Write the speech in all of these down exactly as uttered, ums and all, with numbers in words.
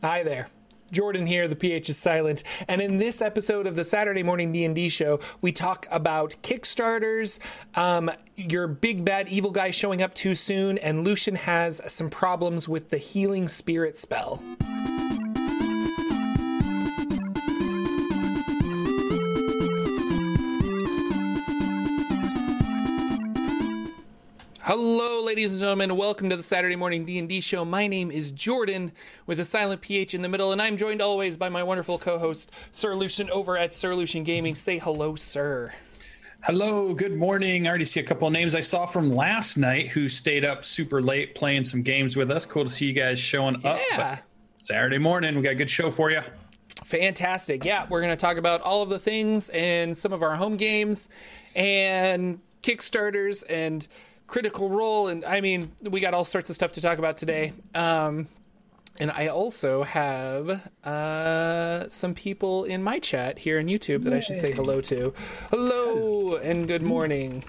Hi there. Jordan here, the P H is silent, and in this episode of the Saturday Morning D and D Show, we talk about Kickstarters, um, your big bad evil guy showing up too soon, and Lucian has some problems with the healing spirit spell. Hello, ladies and gentlemen. Welcome to the Saturday Morning D and D Show. My name is Jordan, with a silent P H in the middle, and I'm joined always by my wonderful co-host, Sir Lucian, over at Sir Lucian Gaming. Say hello, sir. Hello. Good morning. I already see a couple of names I saw from last night who stayed up super late playing some games with us. Cool to see you guys showing up. Yeah. Saturday morning, we got a good show for you. Fantastic. Yeah, we're going to talk about all of the things and some of our home games and Kickstarters and Critical Role, and I mean, we got all sorts of stuff to talk about today. Um, and I also have uh, some people in my chat here on YouTube that I should say hello to. Hello and good morning.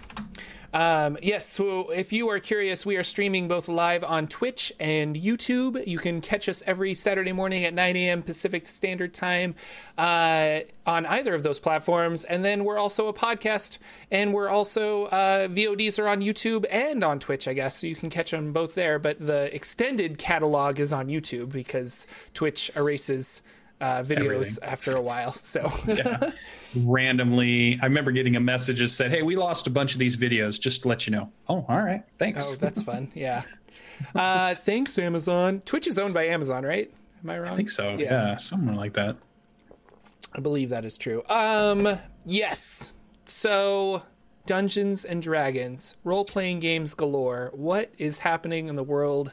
Um, yes, so if you are curious, we are streaming both live on Twitch and YouTube. You can catch us every Saturday morning at nine a.m. Pacific Standard Time uh, on either of those platforms. And then we're also a podcast, and we're also uh, V O Ds are on YouTube and on Twitch, I guess. So you can catch them both there. But the extended catalog is on YouTube because Twitch erases Uh, videos Everything. after a while, so yeah. Randomly, I remember getting a message that said, "Hey, we lost a bunch of these videos, just to let you know." Oh, all right, thanks. Oh, that's fun. Yeah, uh, thanks, Amazon. Twitch is owned by Amazon, right? Am I wrong? I think so. Yeah, yeah, something like that. I believe that is true. Um, yes. So, Dungeons and Dragons, role-playing games galore. What is happening in the world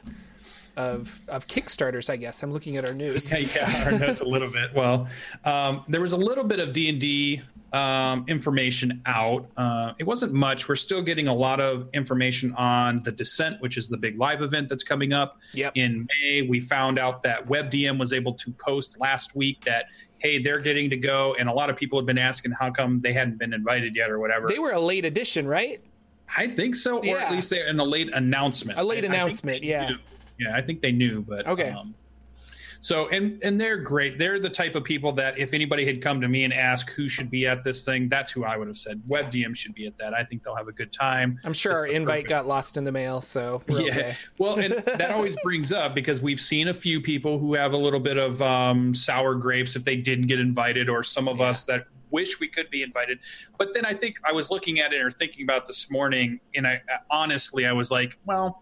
of of Kickstarters, I guess? I'm looking at our news. Yeah, yeah, our notes a little bit. Well, um, there was a little bit of D and D um, information out. Uh, it wasn't much. We're still getting a lot of information on the Descent, which is the big live event that's coming up yep. in May. We found out that WebDM was able to post last week that, hey, they're getting to go. And a lot of people have been asking how come they hadn't been invited yet or whatever. They were a late edition, right? I think so. Or yeah. at least they're in a late announcement. A late I, announcement, I yeah. Knew. Yeah, I think they knew, but okay. Um, so, and and they're great. They're the type of people that if anybody had come to me and asked who should be at this thing, that's who I would have said. WebDM should be at that. I think they'll have a good time. I'm sure it's our invite perfect. got lost in the mail, so we're yeah. okay. Well, and that always brings up, because we've seen a few people who have a little bit of um, sour grapes if they didn't get invited, or some of yeah. us that wish we could be invited. But then I think I was looking at it or thinking about this morning, and I honestly, I was like, well,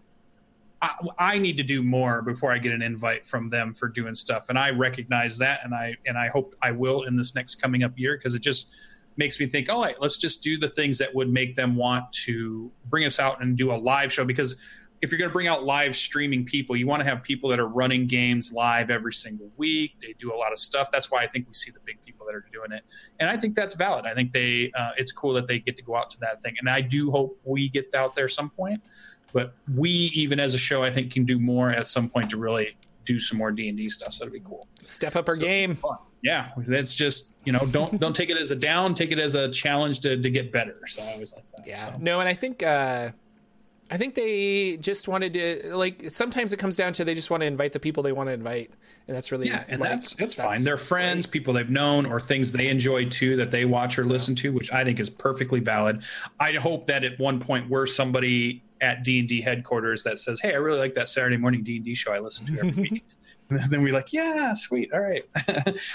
I, I need to do more before I get an invite from them for doing stuff. And I recognize that. And I, and I hope I will in this next coming up year, because it just makes me think, all right, let's just do the things that would make them want to bring us out and do a live show. Because if you're going to bring out live streaming people, you want to have people that are running games live every single week. They do a lot of stuff. That's why I think we see the big people that are doing it. And I think that's valid. I think they, uh, it's cool that they get to go out to that thing. And I do hope we get out there some point. But we, even as a show, I think can do more at some point to really do some more D and D stuff. So it'd be cool. Step up our so, game. Yeah, that's just, you know, don't don't take it as a down. Take it as a challenge to, to get better. So I always like that. Yeah. So. No, and I think uh, I think they just wanted to, like, sometimes it comes down to they just want to invite the people they want to invite. And that's really, yeah, and like, that's, that's fine. That's They're friends, great. people they've known, or things they enjoy too that they watch or so. listen to, which I think is perfectly valid. I hope that at one point we're somebody at D and D headquarters that says, hey, I really like that Saturday Morning D and D show I listen to every week. And then we're like, yeah, sweet. All right.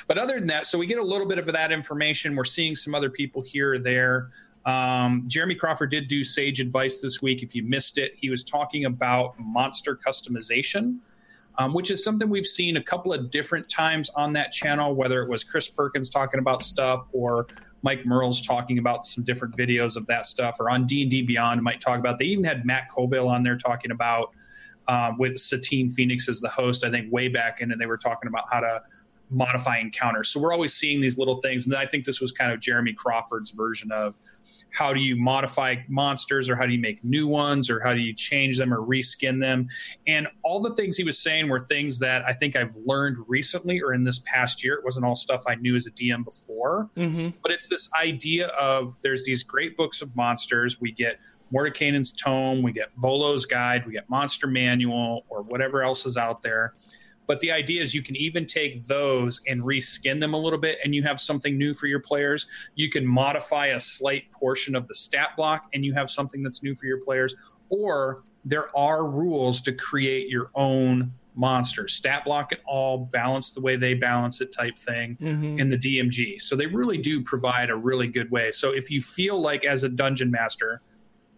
But other than that, so we get a little bit of that information. We're seeing some other people here or there. Um, Jeremy Crawford did do Sage Advice this week. If you missed it, he was talking about monster customization, um, which is something we've seen a couple of different times on that channel, whether it was Chris Perkins talking about stuff or Mike Mearls talking about some different videos of that stuff, or on D and D Beyond might talk about. They even had Matt Colville on there talking about um, with Satine Phoenix as the host, I think way back in, and they were talking about how to modify encounters. So we're always seeing these little things. And I think this was kind of Jeremy Crawford's version of how do you modify monsters, or how do you make new ones, or how do you change them or reskin them? And all the things he was saying were things that I think I've learned recently or in this past year. It wasn't all stuff I knew as a D M before, mm-hmm. but it's this idea of there's these great books of monsters. We get Mordekainen's Tome, we get Bolo's Guide, we get Monster Manual, or whatever else is out there. But the idea is you can even take those and reskin them a little bit, and you have something new for your players. You can modify a slight portion of the stat block, and you have something that's new for your players. Or there are rules to create your own monster. Stat block it all, balance the way they balance it type thing, mm-hmm. in the D M G. So they really do provide a really good way. So if you feel like as a dungeon master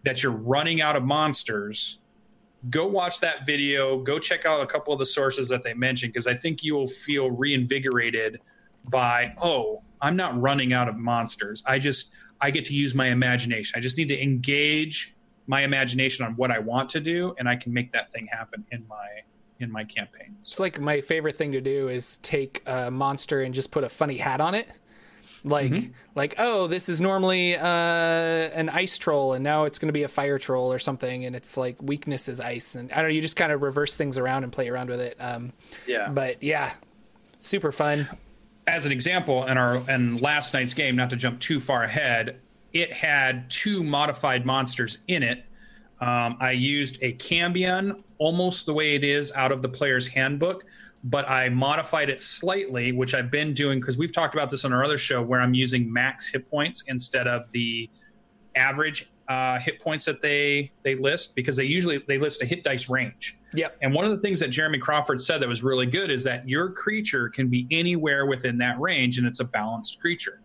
that you're running out of monsters, go watch that video, go check out a couple of the sources that they mentioned, because I think you will feel reinvigorated by, oh, I'm not running out of monsters. I just, I get to use my imagination. I just need to engage my imagination on what I want to do, and I can make that thing happen in my in my campaign. So. It's like my favorite thing to do is take a monster and just put a funny hat on it. Like, mm-hmm. like, oh, this is normally uh, an ice troll, and now it's going to be a fire troll or something, and it's like weakness is ice, and I don't know, you just kind of reverse things around and play around with it. Um, yeah. But yeah, super fun. As an example, in our in last night's game, not to jump too far ahead, it had two modified monsters in it. Um, I used a Cambion almost the way it is out of the player's handbook, but I modified it slightly, which I've been doing because we've talked about this on our other show, where I'm using max hit points instead of the average uh, hit points that they they list, because they usually they list a hit dice range. Yep. And one of the things that Jeremy Crawford said that was really good is that your creature can be anywhere within that range, and it's a balanced creature.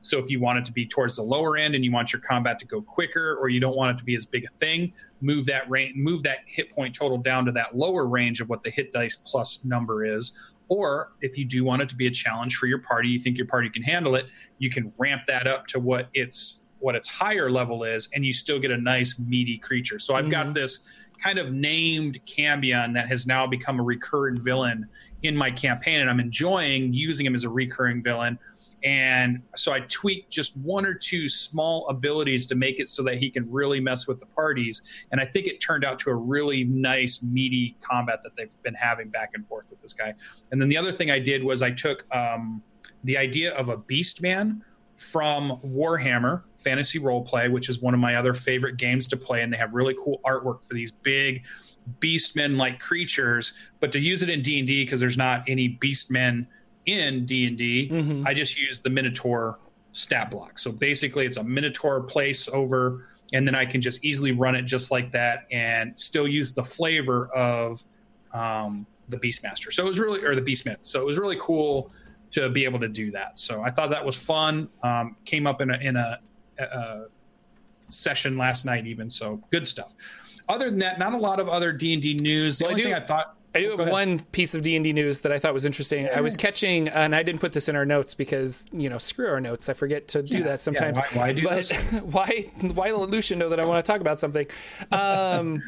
So if you want it to be towards the lower end and you want your combat to go quicker, or you don't want it to be as big a thing, move that range, move that hit point total down to that lower range of what the hit dice plus number is. Or if you do want it to be a challenge for your party, you think your party can handle it, you can ramp that up to what its what its higher level is, and you still get a nice meaty creature. So I've mm-hmm. got this kind of named Cambion that has now become a recurrent villain in my campaign, and I'm enjoying using him as a recurring villain. And so I tweaked just one or two small abilities to make it so that he can really mess with the parties. And I think it turned out to a really nice, meaty combat that they've been having back and forth with this guy. And then the other thing I did was I took um, the idea of a Beastman from Warhammer Fantasy Roleplay, which is one of my other favorite games to play. And they have really cool artwork for these big Beastmen-like creatures. But to use it in D and D, because there's not any Beastmen in D and D, mm-hmm. I just use the Minotaur stat block. So basically it's a Minotaur place over, and then I can just easily run it just like that and still use the flavor of um, the Beastmaster. So it was really, or the Beastman. So it was really cool to be able to do that. So I thought that was fun. Um, came up in a, in a, a session last night even. So good stuff. Other than that, not a lot of other D and D news. The well, only I do- thing I thought... I do have one piece of D and D news that I thought was interesting. Yeah. I was catching, and I didn't put this in our notes because, you know, screw our notes. I forget to do yeah. that sometimes. Yeah. Why, why do but this? why, why let Lucian know that I want to talk about something? Um,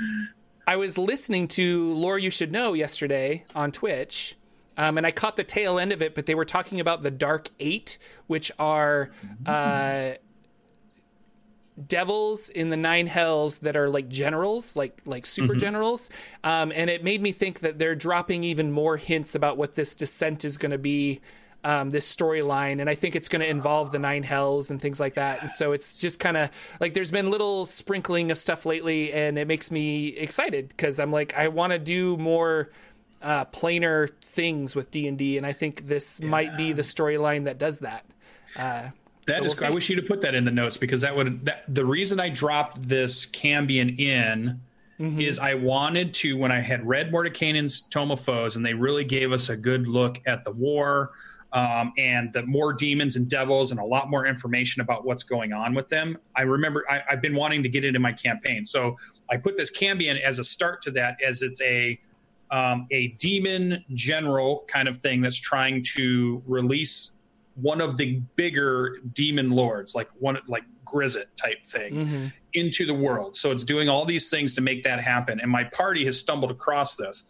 I was listening to Lore You Should Know yesterday on Twitch, um, and I caught the tail end of it, but they were talking about the Dark Eight, which are... Mm-hmm. Uh, devils in the nine hells that are like generals, like like super mm-hmm. generals, um and it made me think that they're dropping even more hints about what this Descent is going to be, um this storyline, and I think it's going to involve the nine hells and things like that. And so it's just kind of like there's been little sprinkling of stuff lately, and it makes me excited because I'm like, I want to do more uh planar things with D and D, and I think this yeah. might be the storyline that does that. uh That so is. We'll I wish you'd have put that in the notes, because that would. That, the reason I dropped this Cambion in mm-hmm. is I wanted to, when I had read Mordekainen's Tome of Foes, and they really gave us a good look at the war um, and the more demons and devils and a lot more information about what's going on with them. I remember I, I've been wanting to get it in my campaign, so I put this Cambion as a start to that, as it's a um, a demon general kind of thing that's trying to release one of the bigger demon lords, like one like Grizzet type thing, mm-hmm. into the world. So it's doing all these things to make that happen. And my party has stumbled across this.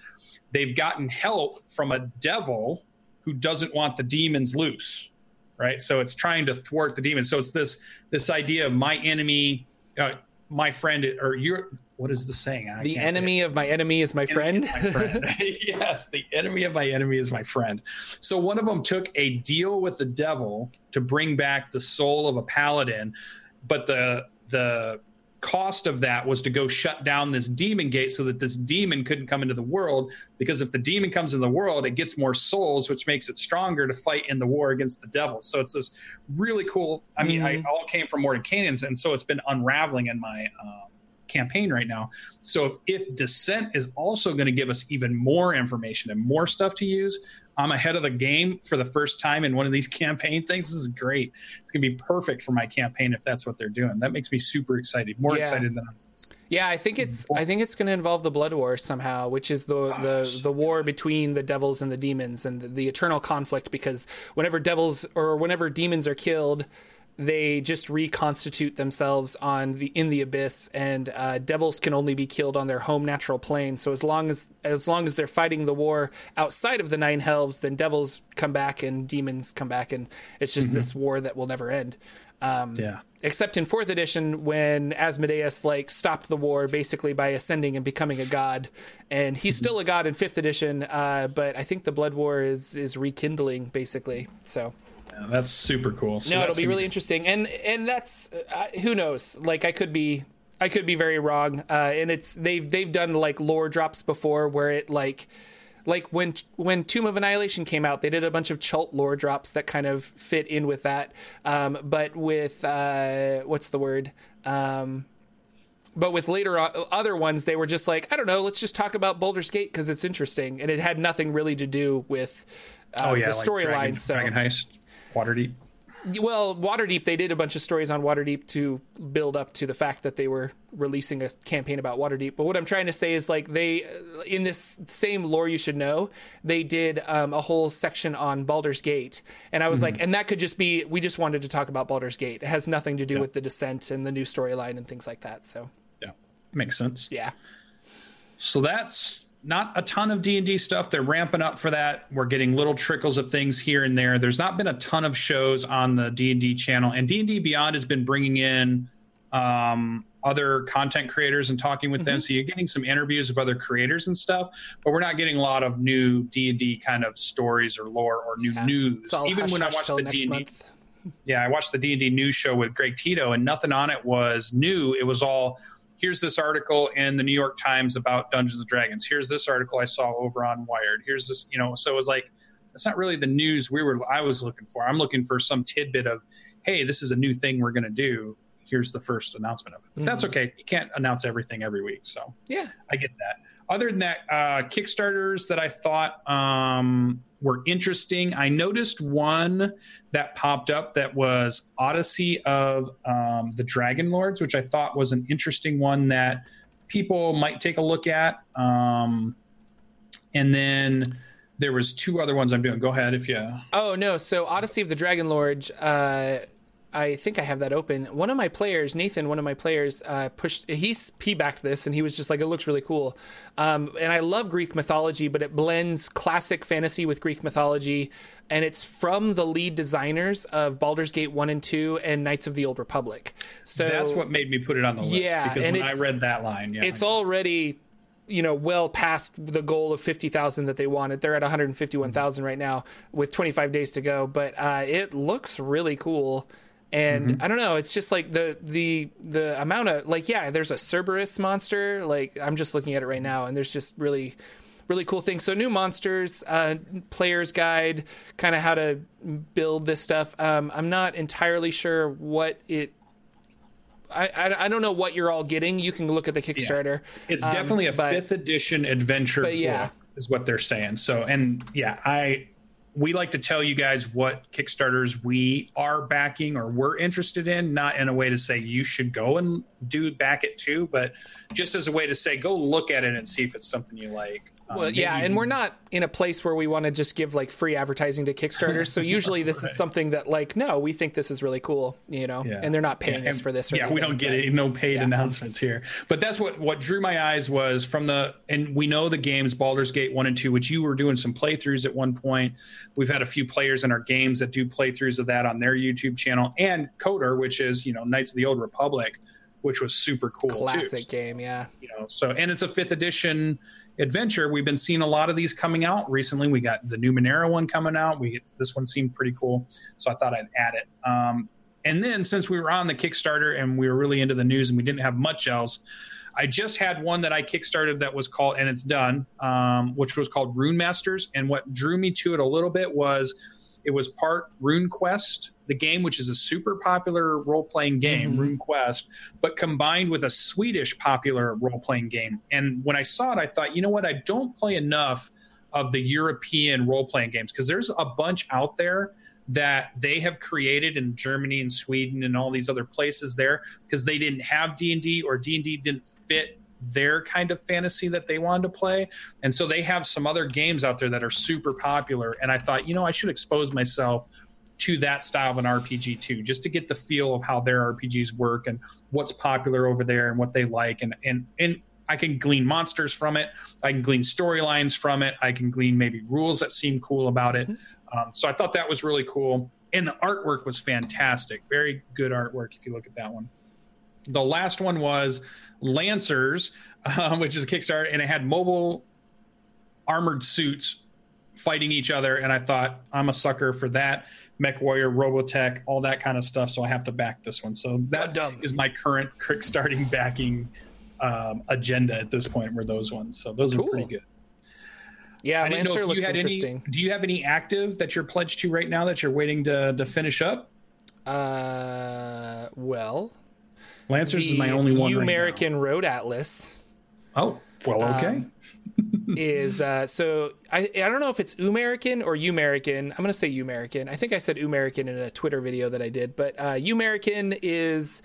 They've gotten help from a devil who doesn't want the demons loose, right? So it's trying to thwart the demons. So it's this this idea of my enemy, uh, my friend, or your. What is the saying? I the enemy of my enemy is my friend. My friend. Yes, the enemy of my enemy is my friend. So one of them took a deal with the devil to bring back the soul of a paladin, but the the cost of that was to go shut down this demon gate so that this demon couldn't come into the world, because if the demon comes in the world, it gets more souls, which makes it stronger to fight in the war against the devil. So it's this really cool, I mean, mm-hmm. I all came from Mordekainen's, and so it's been unraveling in my um, campaign right now. So if, if Descent is also going to give us even more information and more stuff to use, I'm ahead of the game for the first time in one of these campaign things. This is great. It's going to be perfect for my campaign if that's what they're doing. That makes me super excited, more yeah. excited than I was. Yeah, I think it's I think it's going to involve the blood war somehow, which is the the, the war between the devils and the demons, and the, the eternal conflict, because whenever devils or whenever demons are killed, they just reconstitute themselves on the in the abyss, and uh, devils can only be killed on their home natural plane. So as long as as long as they're fighting the war outside of the nine hells, then devils come back and demons come back, and it's just mm-hmm. this war that will never end. Um, yeah. Except in fourth edition, when Asmodeus like stopped the war basically by ascending and becoming a god, and he's mm-hmm. still a god in fifth edition. Uh, but I think the blood war is is rekindling basically. So. Yeah, that's super cool. So no, it'll be really be- interesting, and and that's uh, who knows. Like I could be, I could be very wrong. Uh, and it's they've they've done like lore drops before, where it like, like when when Tomb of Annihilation came out, they did a bunch of Chult lore drops that kind of fit in with that. Um, but with uh, what's the word? Um, But with later on, other ones, they were just like, I don't know, let's just talk about Baldur's Gate because it's interesting, and it had nothing really to do with uh, oh, yeah, the storyline. Like so. Dragon Heist. Waterdeep? Well, Waterdeep, they did a bunch of stories on Waterdeep to build up to the fact that they were releasing a campaign about Waterdeep. But what I'm trying to say is, like, they, in this same Lore You Should Know, they did um, a whole section on Baldur's Gate. And I was mm-hmm. like, and that could just be, we just wanted to talk about Baldur's Gate. It has nothing to do yeah. with the Descent and the new storyline and things like that. So, yeah, makes sense. Yeah. So that's. Not a ton of D and D stuff. They're ramping up for that. We're getting little trickles of things here and there. There's not been a ton of shows on the D and D channel, and D and D Beyond has been bringing in um, other content creators and talking with mm-hmm. them. So you're getting some interviews of other creators and stuff, but we're not getting a lot of new D and D kind of stories or lore or new yeah. news. Even hush, when hush I watched the D and D, month. yeah, I watched the D and D news show with Greg Tito, and nothing on it was new. It was all. Here's this article in the New York Times about Dungeons and Dragons. Here's this article I saw over on Wired. Here's this, you know, so it was like, that's not really the news we were, I was looking for. I'm looking for some tidbit of, hey, this is a new thing we're going to do. Here's the first announcement of it. But mm-hmm. that's okay. You can't announce everything every week. So yeah, I get that. Other than that, uh, Kickstarters that I thought um, were interesting. I noticed one that popped up that was Odyssey of um, the Dragon Lords, which I thought was an interesting one that people might take a look at. Um, and then there was two other ones I'm doing. Go ahead if you... Oh, no. So Odyssey of the Dragon Lords... Uh... I think I have that open. One of my players, Nathan, one of my players, uh, pushed, he, he backed this, and he was just like, it looks really cool. Um, and I love Greek mythology, but it blends classic fantasy with Greek mythology. And it's from the lead designers of Baldur's Gate one and two and Knights of the Old Republic. So that's what made me put it on the list. Yeah. Because when I read that line, yeah, it's already, you know, well past the goal of fifty thousand that they wanted. They're at one hundred fifty-one thousand right now with twenty-five days to go. But uh, it looks really cool. And mm-hmm. I don't know, it's just like the the the amount of like, yeah, there's a Cerberus monster. Like I'm just looking at it right now, and there's just really, really cool things. So new monsters, uh, player's guide, kind of how to build this stuff. Um, I'm not entirely sure what it. I, I I don't know what you're all getting. You can look at the Kickstarter. Yeah. It's um, definitely a but, fifth edition adventure book, yeah. is what they're saying. So and yeah, I. We like to tell you guys what Kickstarters we are backing or we're interested in, not in a way to say you should go and do back it too, but just as a way to say, go look at it and see if it's something you like. Well, um, yeah. And you... we're not in a place where we want to just give like free advertising to Kickstarters. So usually this right. is something that like, no, we think this is really cool, you know, yeah. and they're not paying yeah, us for this. Or yeah. anything, we don't get but, it. No paid yeah. announcements here, but that's what, what drew my eyes was from the, and we know the games Baldur's Gate one and two, which you were doing some playthroughs at one point. We've had a few players in our games that do playthroughs of that on their YouTube channel, and Coder, which is, you know, Knights of the Old Republic, which was super cool. Classic too. Game. Yeah. You know, so, and it's a fifth edition adventure. We've been seeing a lot of these coming out recently. We got the Numenera one coming out. We, this one seemed pretty cool. So I thought I'd add it. Um, And then since we were on the Kickstarter and we were really into the news and we didn't have much else, I just had one that I kickstarted that was called, and it's done, um, which was called Rune Masters. And what drew me to it a little bit was it was part RuneQuest, the game, which is a super popular role-playing game, mm-hmm. RuneQuest, but combined with a Swedish popular role-playing game. And when I saw it, I thought, you know what? I don't play enough of the European role-playing games because there's a bunch out there that they have created in Germany and Sweden and all these other places there because they didn't have D and D or D and D didn't fit their kind of fantasy that they wanted to play. And so they have some other games out there that are super popular. And I thought, you know, I should expose myself to that style of an R P G too, just to get the feel of how their R P Gs work and what's popular over there and what they like. And, and, and I can glean monsters from it. I can glean storylines from it. I can glean maybe rules that seem cool about it. Mm-hmm. Um, so I thought that was really cool. And the artwork was fantastic. Very good artwork if you look at that one. The last one was Lancers, uh, which is a Kickstarter, and it had mobile armored suits fighting each other. And I thought, I'm a sucker for that. Mech Warrior, Robotech, all that kind of stuff. So I have to back this one. So that is my current kickstarting backing um, agenda at this point were those ones. So those cool. are pretty good. Yeah, I Lancer looks interesting. Any, do you have any active that you're pledged to right now that you're waiting to, to finish up? Uh, well... Lancers the is my only one. Umerican right Road Atlas. Oh, well, okay. Um, is uh, so I I don't know if it's Umerican or Umerican. I'm going to say Umerican. I think I said Umerican in a Twitter video that I did, but uh, Umerican is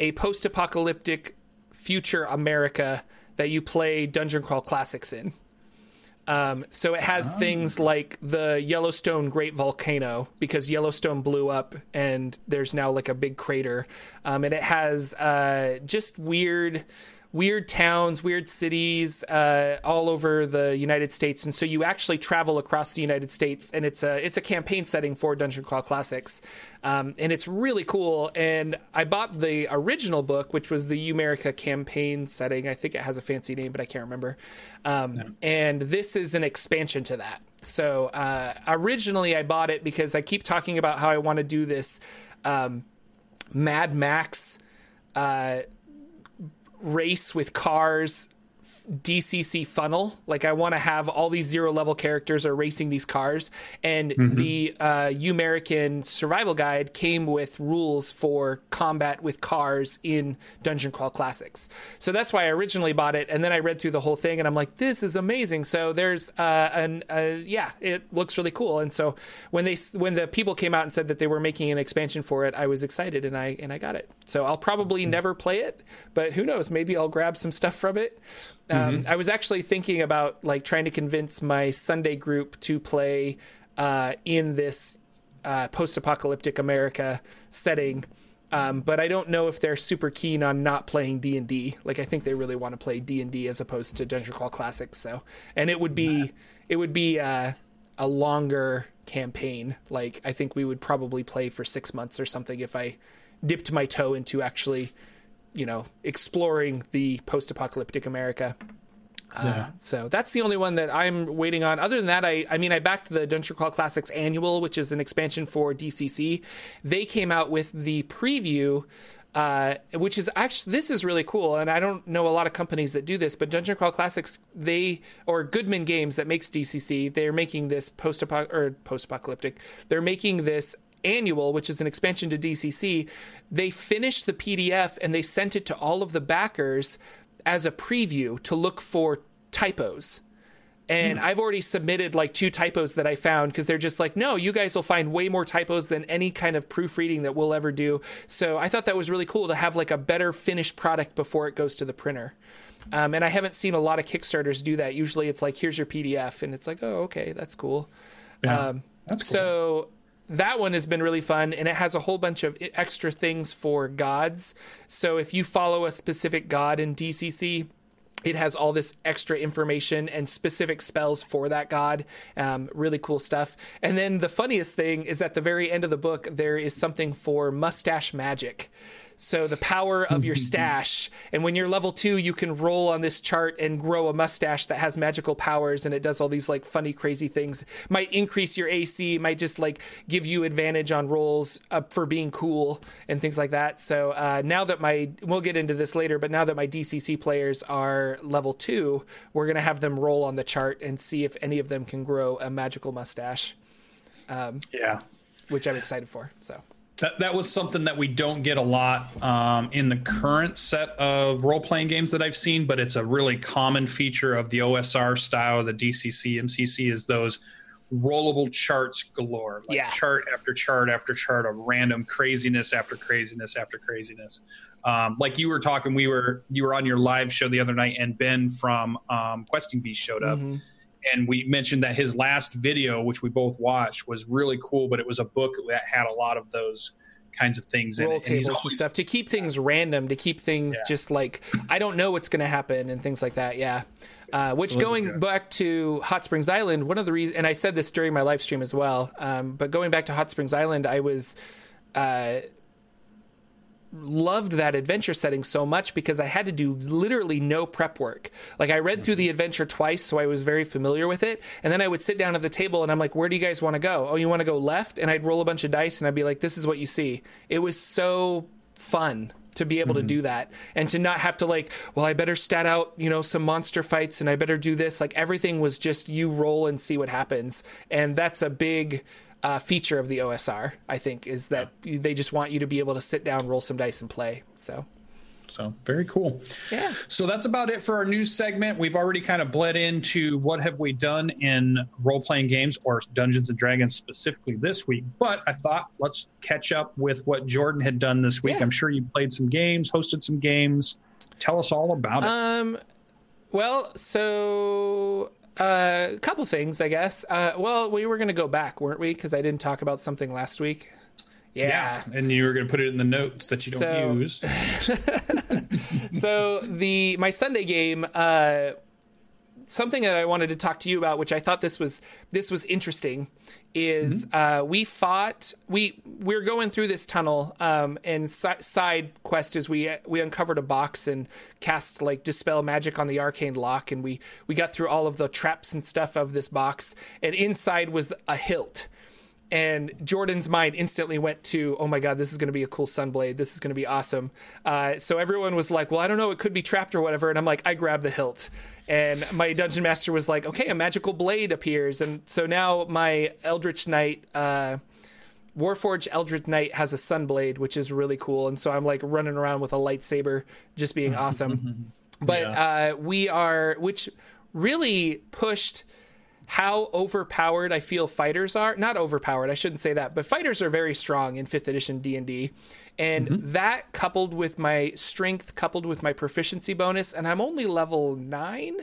a post-apocalyptic future America that you play Dungeon Crawl Classics in. Um, so it has oh. things like the Yellowstone Great Volcano, because Yellowstone blew up and there's now like a big crater. Um, and it has uh, just weird, weird towns, weird cities uh, all over the United States. And so you actually travel across the United States, and it's a it's a campaign setting for Dungeon Crawl Classics. Um, and it's really cool. And I bought the original book, which was the Umerica campaign setting. I think it has a fancy name, but I can't remember. Um, no. And this is an expansion to that. So uh, originally I bought it because I keep talking about how I want to do this um, Mad Max uh, race with cars D C C funnel. Like I want to have all these zero level characters are racing these cars, and mm-hmm. the uh Umerican survival guide came with rules for combat with cars in Dungeon Crawl Classics. So that's why I originally bought it, and then I read through the whole thing and I'm like, this is amazing. So there's uh an uh yeah it looks really cool. And so when they when the people came out and said that they were making an expansion for it, I was excited, and I and I got it. So I'll probably mm-hmm. never play it, but who knows, maybe I'll grab some stuff from it. Um, mm-hmm. I was actually thinking about like trying to convince my Sunday group to play uh, in this uh, post-apocalyptic America setting, um, but I don't know if they're super keen on not playing D and D. Like I think they really want to play D and D as opposed to Dungeon Crawl Classics. So, and it would be yeah. it would be uh, a longer campaign. Like I think we would probably play for six months or something if I dipped my toe into actually, you know, exploring the post-apocalyptic America. Uh, yeah. So that's the only one that I'm waiting on. Other than that, I, I mean, I backed the Dungeon Crawl Classics Annual, which is an expansion for D C C. They came out with the preview, uh, which is actually, this is really cool. And I don't know a lot of companies that do this, but Dungeon Crawl Classics, they, or Goodman Games that makes D C C, they're making this post-apoc- or post-apocalyptic. They're making this Annual, which is an expansion to D C C. They finished the P D F and they sent it to all of the backers as a preview to look for typos. And hmm. I've already submitted like two typos that I found, because they're just like, no, you guys will find way more typos than any kind of proofreading that we'll ever do. So I thought that was really cool to have like a better finished product before it goes to the printer. Um, and I haven't seen a lot of Kickstarters do that. Usually it's like, here's your P D F. And it's like, oh, okay, that's cool. Yeah, um, that's cool. So that one has been really fun, and it has a whole bunch of extra things for gods. So if you follow a specific god in D C C, it has all this extra information and specific spells for that god. Um, really cool stuff. And then the funniest thing is at the very end of the book, there is something for mustache magic. So the power of your stash. And when you're level two, you can roll on this chart and grow a mustache that has magical powers, and it does all these like funny, crazy things. Might increase your A C, might just like give you advantage on rolls uh, for being cool and things like that. So uh, now that my, we'll get into this later, but now that my D C C players are level two, we're going to have them roll on the chart and see if any of them can grow a magical mustache. Um, yeah. Which I'm excited for, so. That that was something that we don't get a lot um, in the current set of role-playing games that I've seen, but it's a really common feature of the O S R style, the D C C, M C C, is those rollable charts galore. Like yeah. Chart after chart after chart of random craziness after craziness after craziness. Um, like you were talking, we were you were on your live show the other night, and Ben from um, Questing Beast showed up. Mm-hmm. And we mentioned that his last video, which we both watched, was really cool, but it was a book that had a lot of those kinds of things in it. Roll tables and, and stuff to keep things random, to keep things yeah. just like, I don't know what's going to happen and things like that. Yeah. Uh, which going back to Hot Springs Island, one of the reasons, and I said this during my live stream as well, um, but going back to Hot Springs Island, I was... Uh, loved that adventure setting so much because I had to do literally no prep work. Like I read through the adventure twice, so I was very familiar with it. And then I would sit down at the table and I'm like, where do you guys want to go? Oh, you want to go left? And I'd roll a bunch of dice and I'd be like, this is what you see. It was so fun to be able mm-hmm. to do that and to not have to like, well, I better stat out, you know, some monster fights and I better do this. Like everything was just you roll and see what happens. And that's a big Uh, feature of the O S R, I think, is that yeah. they just want you to be able to sit down, roll some dice, and play. So, so very cool. Yeah. So that's about it for our news segment. We've already kind of bled into what have we done in role-playing games or Dungeons and Dragons specifically this week. But I thought let's catch up with what Jordan had done this week. Yeah. I'm sure you played some games, hosted some games. Tell us all about it. Um. Well, so. A uh, couple things, I guess. Uh, well, we were going to go back, weren't we? Because I didn't talk about something last week. Yeah. yeah. And you were going to put it in the notes that you don't so, use. So the my Sunday game, uh, something that I wanted to talk to you about, which I thought this was this was interesting, is mm-hmm. uh, we fought. We we're going through this tunnel, um, and si- side quest is we we uncovered a box and cast like dispel magic on the arcane lock, and we we got through all of the traps and stuff of this box, and inside was a hilt. And Jordan's mind instantly went to, oh my God, this is going to be a cool sunblade. This is going to be awesome. Uh, so everyone was like, well, I don't know. It could be trapped or whatever. And I'm like, I grabbed the hilt. And my dungeon master was like, okay, a magical blade appears. And so now my Eldritch Knight, uh, Warforged Eldritch Knight has a sunblade, which is really cool. And so I'm like running around with a lightsaber, just being awesome. But yeah. uh, we are, which really pushed... how overpowered I feel fighters are. Not overpowered, I shouldn't say that, but fighters are very strong in fifth edition D and D. And mm-hmm. that coupled with my strength, coupled with my proficiency bonus, and I'm only level nine,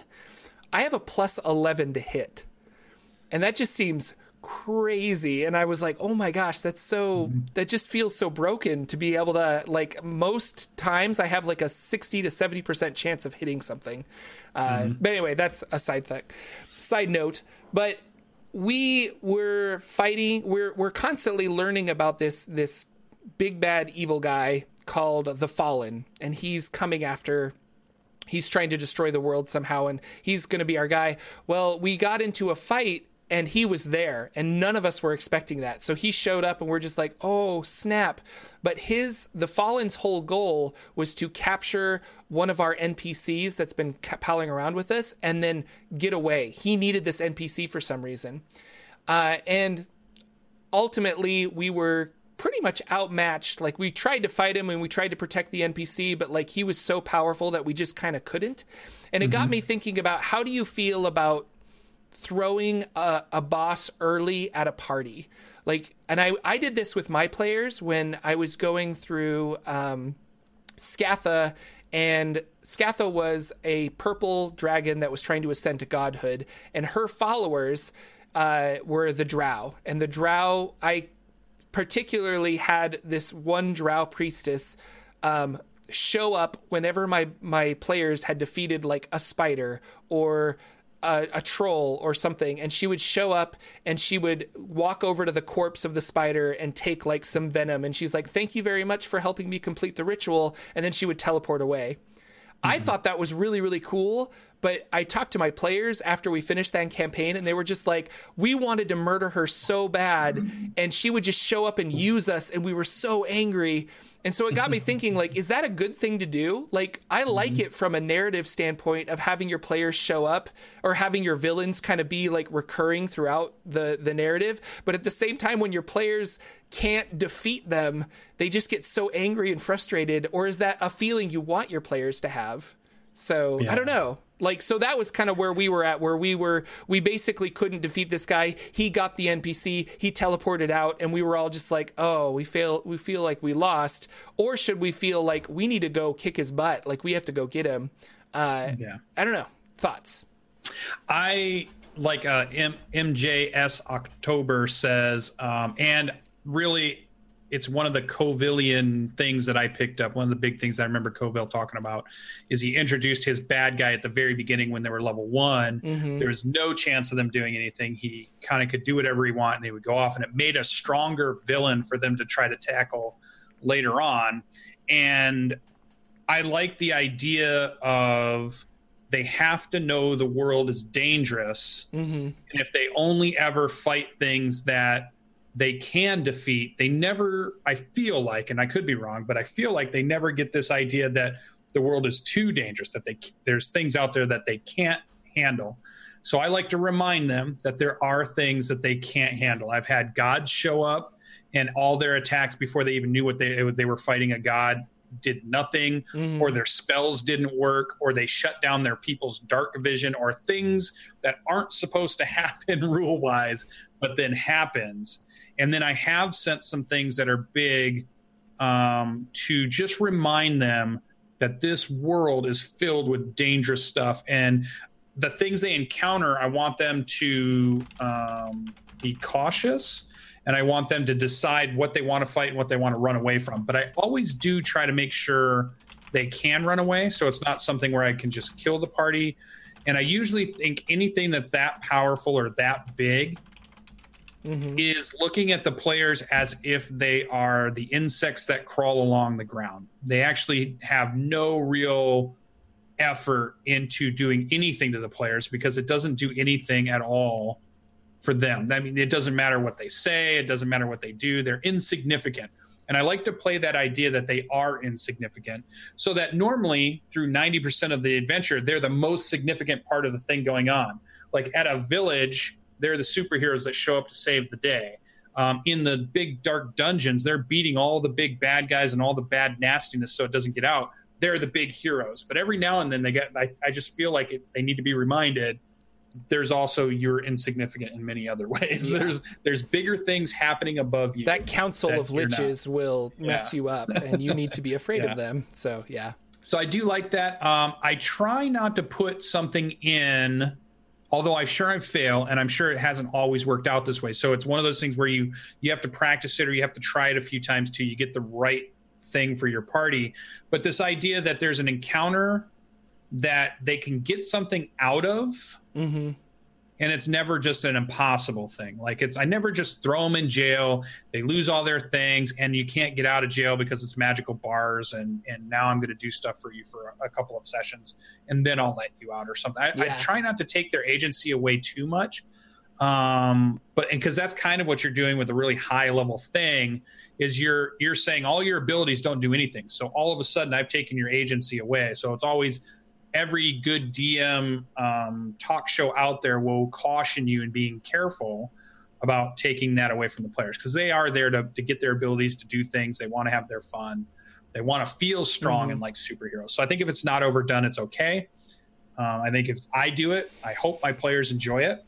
I have a plus eleven to hit. And that just seems crazy. And I was like, oh my gosh, that's so, mm-hmm. that just feels so broken to be able to, like, most times I have like a sixty to seventy percent chance of hitting something. Uh, mm-hmm. But anyway, that's a side thing. Side note, but we were fighting. We're we're constantly learning about this this big bad evil guy called the Fallen, and he's coming after. He's trying to destroy the world somehow, and he's going to be our guy. Well, we got into a fight, and he was there, and none of us were expecting that. So he showed up, and we're just like, oh snap! But his the Fallen's whole goal was to capture one of our N P Cs that's been palling around with us and then get away. He needed this N P C for some reason. Uh, and ultimately, we were pretty much outmatched. Like, we tried to fight him and we tried to protect the N P C, but, like, he was so powerful that we just kind of couldn't. And it mm-hmm. got me thinking about, how do you feel about throwing a, a boss early at a party? Like, and I, I did this with my players when I was going through um, Scatha, and Scatha was a purple dragon that was trying to ascend to godhood, and her followers uh, were the drow. And the drow, I particularly had this one drow priestess um, show up whenever my, my players had defeated, like, a spider or a, a troll or something, and she would show up and she would walk over to the corpse of the spider and take like some venom, and she's like, thank you very much for helping me complete the ritual, and then she would teleport away. Mm-hmm. I thought that was really, really cool, but I talked to my players after we finished that campaign, and they were just like, we wanted to murder her so bad, and she would just show up and use us, and we were so angry. And so it got me thinking, like, is that a good thing to do? Like, I like mm-hmm. it from a narrative standpoint of having your players show up or having your villains kind of be, like, recurring throughout the, the narrative. But at the same time, when your players can't defeat them, they just get so angry and frustrated. Or is that a feeling you want your players to have? So, yeah. I don't know. Like, so that was kind of where we were at, where we were, we basically couldn't defeat this guy. He got the N P C, he teleported out, and we were all just like, oh, we feel, we feel like we lost. Or should we feel like we need to go kick his butt? Like, we have to go get him. Uh, yeah. I don't know. Thoughts? I, like, uh, M- MJS October says, um, and really, it's one of the Colvillian things that I picked up. One of the big things I remember Colville talking about is he introduced his bad guy at the very beginning when they were level one. Mm-hmm. There was no chance of them doing anything. He kind of could do whatever he wanted, and they would go off, and it made a stronger villain for them to try to tackle later on. And I like the idea of they have to know the world is dangerous. Mm-hmm. And if they only ever fight things that they can defeat, they never, I feel like, and I could be wrong, but I feel like they never get this idea that the world is too dangerous, that they, there's things out there that they can't handle. So I like to remind them that there are things that they can't handle. I've had gods show up, and all their attacks before they even knew what they, they were fighting a god did nothing, mm. or their spells didn't work, or they shut down their people's dark vision, or things that aren't supposed to happen rule-wise, but then happens. And then I have sent some things that are big um, to just remind them that this world is filled with dangerous stuff. And the things they encounter, I want them to um, be cautious, and I want them to decide what they want to fight and what they want to run away from. But I always do try to make sure they can run away, so it's not something where I can just kill the party. And I usually think anything that's that powerful or that big, mm-hmm. is looking at the players as if they are the insects that crawl along the ground. They actually have no real effort into doing anything to the players, because it doesn't do anything at all for them. I mean, it doesn't matter what they say, it doesn't matter what they do, they're insignificant. And I like to play that idea that they are insignificant, so that normally through ninety percent of the adventure, they're the most significant part of the thing going on. Like at a village, they're the superheroes that show up to save the day. Um, in the big dark dungeons, they're beating all the big bad guys and all the bad nastiness so it doesn't get out. They're the big heroes. But every now and then they get, I, I just feel like it, they need to be reminded there's also, you're insignificant in many other ways. Yeah. There's there's bigger things happening above you. That council that of liches not. will yeah. mess you up, and you need to be afraid yeah. of them. So, yeah. So I do like that. Um, I try not to put something in, although I'm sure I fail, and I'm sure it hasn't always worked out this way. So it's one of those things where you you have to practice it, or you have to try it a few times till you get the right thing for your party. But this idea that there's an encounter that they can get something out of, mm-hmm. and it's never just an impossible thing. Like it's, I never just throw them in jail, they lose all their things, and you can't get out of jail because it's magical bars, and and now I'm going to do stuff for you for a, a couple of sessions, and then I'll let you out or something. I, yeah. I try not to take their agency away too much, um, but because that's kind of what you're doing with a really high level thing, is you're you're saying all your abilities don't do anything. So all of a sudden I've taken your agency away. So it's always, every good D M um, talk show out there will caution you in being careful about taking that away from the players, because they are there to, to get their abilities to do things. They want to have their fun. They want to feel strong mm-hmm. and like superheroes. So I think if it's not overdone, it's okay. Um, I think if I do it, I hope my players enjoy it.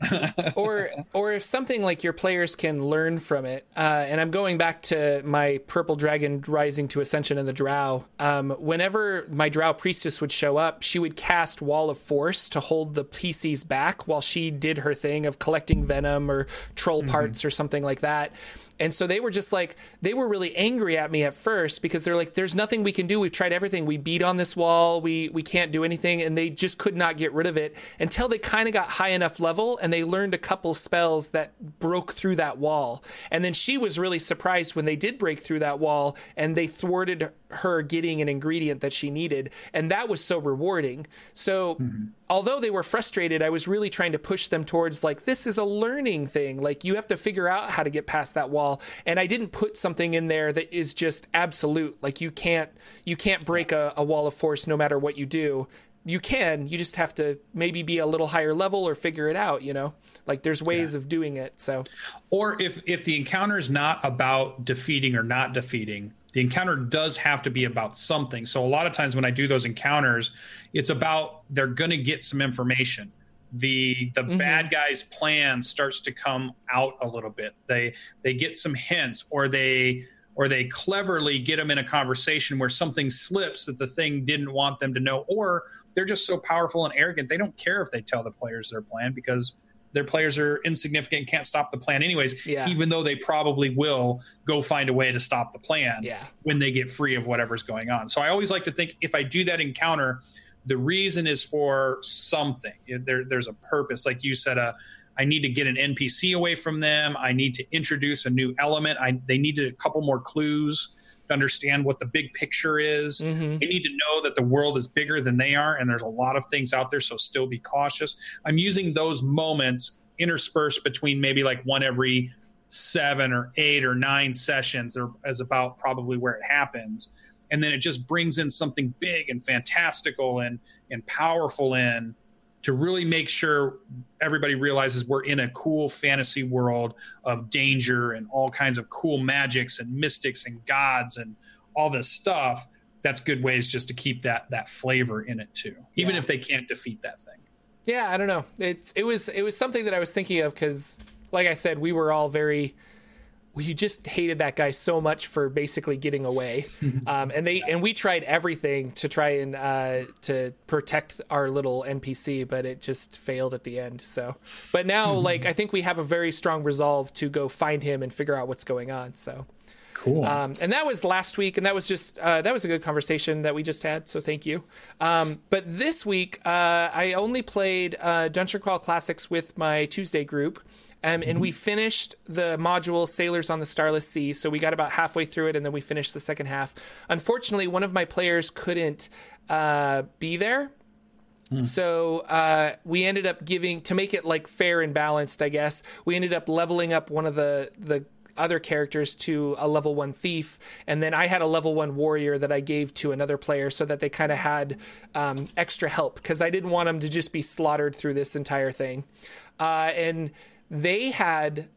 or or if something like your players can learn from it. Uh, and I'm going back to my Purple Dragon Rising to Ascension and the Drow. Um, whenever my Drow Priestess would show up, she would cast Wall of Force to hold the P Cs back while she did her thing of collecting venom or troll parts mm-hmm. or something like that. And so they were just like, they were really angry at me at first, because they're like, there's nothing we can do. We've tried everything. We beat on this wall. We we can't do anything. And they just could not not get rid of it until they kind of got high enough level and they learned a couple spells that broke through that wall. And then she was really surprised when they did break through that wall and they thwarted her getting an ingredient that she needed. And that was so rewarding. So mm-hmm. although they were frustrated, I was really trying to push them towards like, this is a learning thing. Like you have to figure out how to get past that wall. And I didn't put something in there that is just absolute. Like you can't, you can't break a, a wall of force no matter what you do. You can, you just have to maybe be a little higher level or figure it out, you know, like there's ways yeah. of doing it. So, or if, if the encounter is not about defeating or not defeating, the encounter does have to be about something. So a lot of times when I do those encounters, it's about, they're going to get some information. The, the mm-hmm. bad guy's plan starts to come out a little bit. They, they get some hints or they, or they cleverly get them in a conversation where something slips that the thing didn't want them to know, or they're just so powerful and arrogant. They don't care if they tell the players their plan because their players are insignificant and can't stop the plan anyways, yeah. even though they probably will go find a way to stop the plan yeah. when they get free of whatever's going on. So I always like to think if I do that encounter, the reason is for something. There, there's a purpose. Like you said, a, I need to get an N P C away from them. I need to introduce a new element. I, they needed a couple more clues to understand what the big picture is. Mm-hmm. They need to know that the world is bigger than they are, and there's a lot of things out there, so still be cautious. I'm using those moments interspersed between maybe like one every seven or eight or nine sessions or as about probably where it happens. And then it just brings in something big and fantastical and, and powerful in to really make sure everybody realizes we're in a cool fantasy world of danger and all kinds of cool magics and mystics and gods and all this stuff. That's good ways just to keep that that flavor in it too, even yeah. if they can't defeat that thing. Yeah, I don't know. It's it was it was something that I was thinking of because, like I said, we were all very. We just hated that guy so much for basically getting away. Um, and they, and we tried everything to try and, uh, to protect our little N P C, but it just failed at the end. So, but now mm-hmm. like, I think we have a very strong resolve to go find him and figure out what's going on. So cool. Um, and that was last week. And that was just, uh, that was a good conversation that we just had. So thank you. Um, but this week, uh, I only played, uh, Dungeon Crawl Classics with my Tuesday group. Um, and we finished the module Sailors on the Starless Sea. So we got about halfway through it, and then we finished the second half. Unfortunately, one of my players couldn't uh, be there. Mm. So uh, we ended up giving, to make it like fair and balanced, I guess, we ended up leveling up one of the, the other characters to a level one thief. And then I had a level one warrior that I gave to another player so that they kind of had um, extra help because I didn't want them to just be slaughtered through this entire thing. Uh, and... They had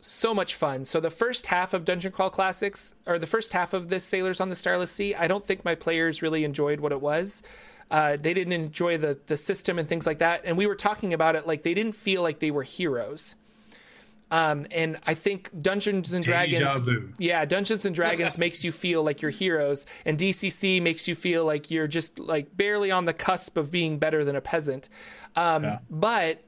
so much fun. So the first half of Dungeon Crawl Classics, or the first half of this Sailors on the Starless Sea, I don't think my players really enjoyed what it was. Uh, they didn't enjoy the, the system and things like that. And we were talking about it like they didn't feel like they were heroes. Um, and I think Dungeons and Dragons, yeah, Dungeons and Dragons makes you feel like you're heroes, and D C C makes you feel like you're just like barely on the cusp of being better than a peasant. Um, yeah. But...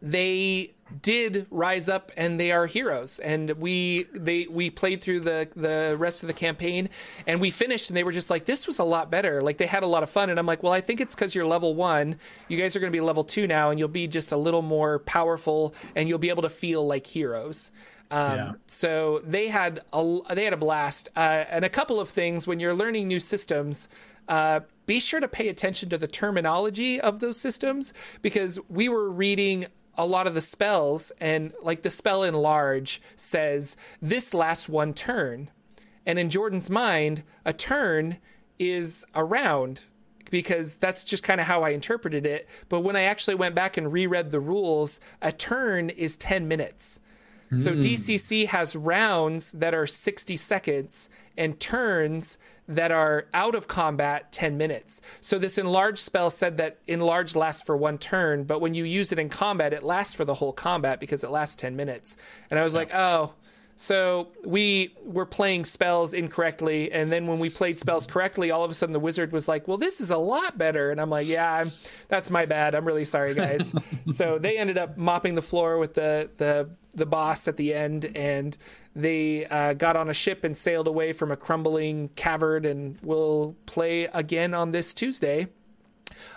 they did rise up and they are heroes, and we they we played through the the rest of the campaign and we finished, and they were just like, this was a lot better. Like, they had a lot of fun. And I'm like, well, I think it's because you're level one. You guys are going to be level two now, and you'll be just a little more powerful, and you'll be able to feel like heroes. Um, yeah. So they had a they had a blast. Uh, and a couple of things when you're learning new systems. Uh, be sure to pay attention to the terminology of those systems, because we were reading a lot of the spells, and like the spell enlarge says this lasts one turn. And in Jordan's mind, a turn is a round, because that's just kind of how I interpreted it. But when I actually went back and reread the rules, a turn is ten minutes. Mm. So D C C has rounds that are sixty seconds and turns that are out of combat ten minutes. So this enlarge spell said that enlarge lasts for one turn, but when you use it in combat, it lasts for the whole combat because it lasts ten minutes. And I was like, oh, so we were playing spells incorrectly. And then when we played spells correctly, all of a sudden the wizard was like, well, this is a lot better. And I'm like, yeah, I'm, that's my bad. I'm really sorry, guys. So they ended up mopping the floor with the, the, the boss at the end, and they uh, got on a ship and sailed away from a crumbling cavern, and will play again on this Tuesday.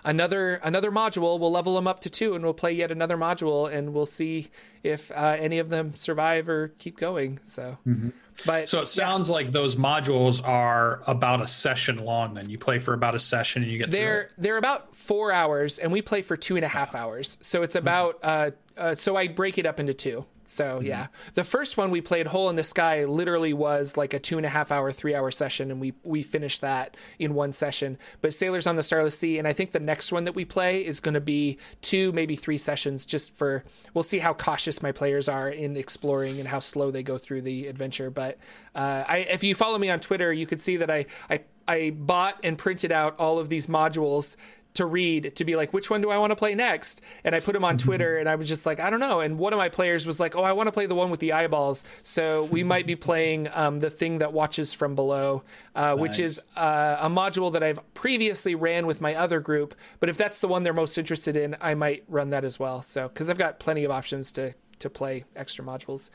another another module. We'll level them up to two, and we'll play yet another module, and we'll see if uh, any of them survive or keep going. So, mm-hmm. but so it sounds yeah. like those modules are about a session long. Then you play for about a session, and you get they're they're about four hours, and we play for two and a half hours. So it's about mm-hmm. uh, uh, so I break it up into two. So mm-hmm. yeah, the first one we played Hole in the Sky literally was like a two and a half hour, three hour session. And we, we finished that in one session, but Sailors on the Starless Sea. And I think the next one that we play is going to be two, maybe three sessions just for, we'll see how cautious my players are in exploring and how slow they go through the adventure. But uh, I, if you follow me on Twitter, you could see that I, I, I bought and printed out all of these modules to read, to be like, which one do I want to play next? And I put them on Twitter, and I was just like, I don't know. And one of my players was like, oh, I want to play the one with the eyeballs. So we might be playing um, The Thing That Watches From Below, uh, nice. which is uh, a module that I've previously ran with my other group. But if that's the one they're most interested in, I might run that as well. So, because I've got plenty of options to, to play extra modules.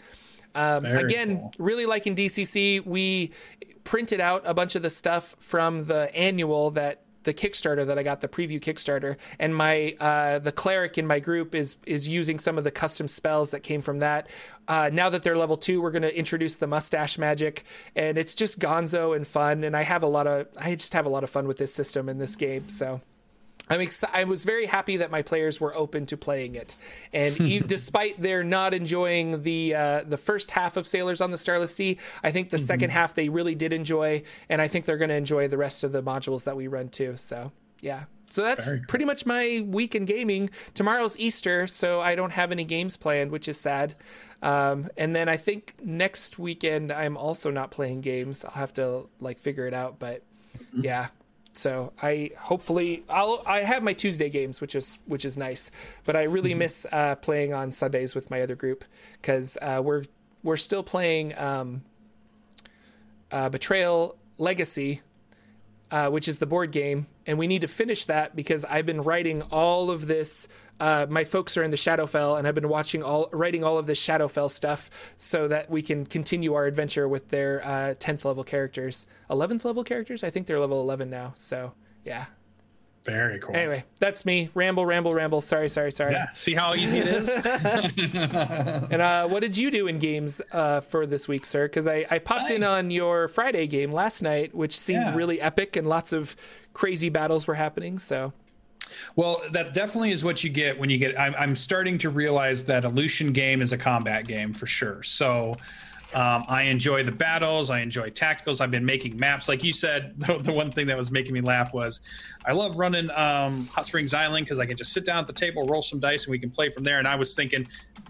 Um, again, cool. really liking D C C. We printed out a bunch of the stuff from the annual that the Kickstarter that I got, the preview Kickstarter, and my uh the cleric in my group is is using some of the custom spells that came from that. Uh now that they're level two, we're going to introduce the mustache magic, and it's just gonzo and fun, and I have a lot of I just have a lot of fun with this system in this game. So I'm ex- I was very happy that my players were open to playing it, and e- despite their not enjoying the uh, the first half of Sailors on the Starless Sea, I think the mm-hmm. second half they really did enjoy, and I think they're going to enjoy the rest of the modules that we run too. So yeah, so that's very pretty much my week in gaming. Tomorrow's Easter, so I don't have any games planned, which is sad. Um, and then I think next weekend I'm also not playing games. I'll have to like figure it out, but mm-hmm. yeah. So I hopefully I'll I have my Tuesday games, which is which is nice, but I really mm-hmm. miss uh, playing on Sundays with my other group, because uh, we're we're still playing um, uh, Betrayal Legacy, uh, which is the board game, and we need to finish that because I've been writing all of this. Uh, my folks are in the Shadowfell, and I've been watching all writing all of this Shadowfell stuff so that we can continue our adventure with their uh, tenth level characters, eleventh level characters. I think they're level eleven now. So yeah, very cool. Anyway, that's me. Ramble, ramble, ramble. Sorry, sorry, sorry. Yeah, see how easy it is. And uh, what did you do in games uh, for this week, sir? Because I, I popped Hi. in on your Friday game last night, which seemed yeah. really epic, and lots of crazy battles were happening. So. Well, that definitely is what you get when you get. I'm, I'm starting to realize that a Lucian game is a combat game for sure. So um, I enjoy the battles. I enjoy tacticals. I've been making maps. Like you said, the, the one thing that was making me laugh was I love running um, Hot Springs Island because I can just sit down at the table, roll some dice, and we can play from there. And I was thinking,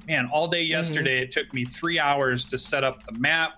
man, all day yesterday, mm-hmm. it took me three hours to set up the map,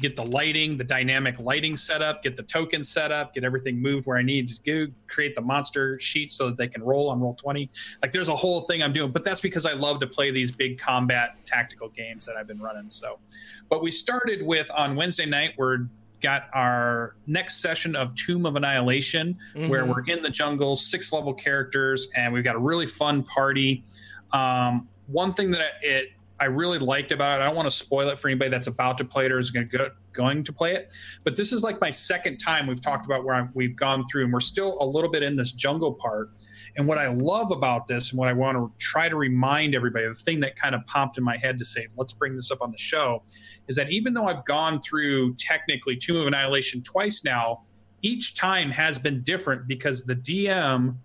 get the lighting, the dynamic lighting set up, get the token set up, get everything moved where I need to go, create the monster sheet so that they can roll on roll twenty. Like there's a whole thing I'm doing, but that's because I love to play these big combat tactical games that I've been running. So, but we started with on Wednesday night, we're got our next session of Tomb of Annihilation, mm-hmm. where we're in the jungle, six level characters, and we've got a really fun party. Um, one thing that it, I really liked about it. I don't want to spoil it for anybody that's about to play it or is going to go, going to play it. But this is like my second time we've talked about where I'm, we've gone through, and we're still a little bit in this jungle part. And what I love about this, and what I want to try to remind everybody, the thing that kind of popped in my head to say, let's bring this up on the show, is that even though I've gone through technically Tomb of Annihilation twice now, each time has been different because the D M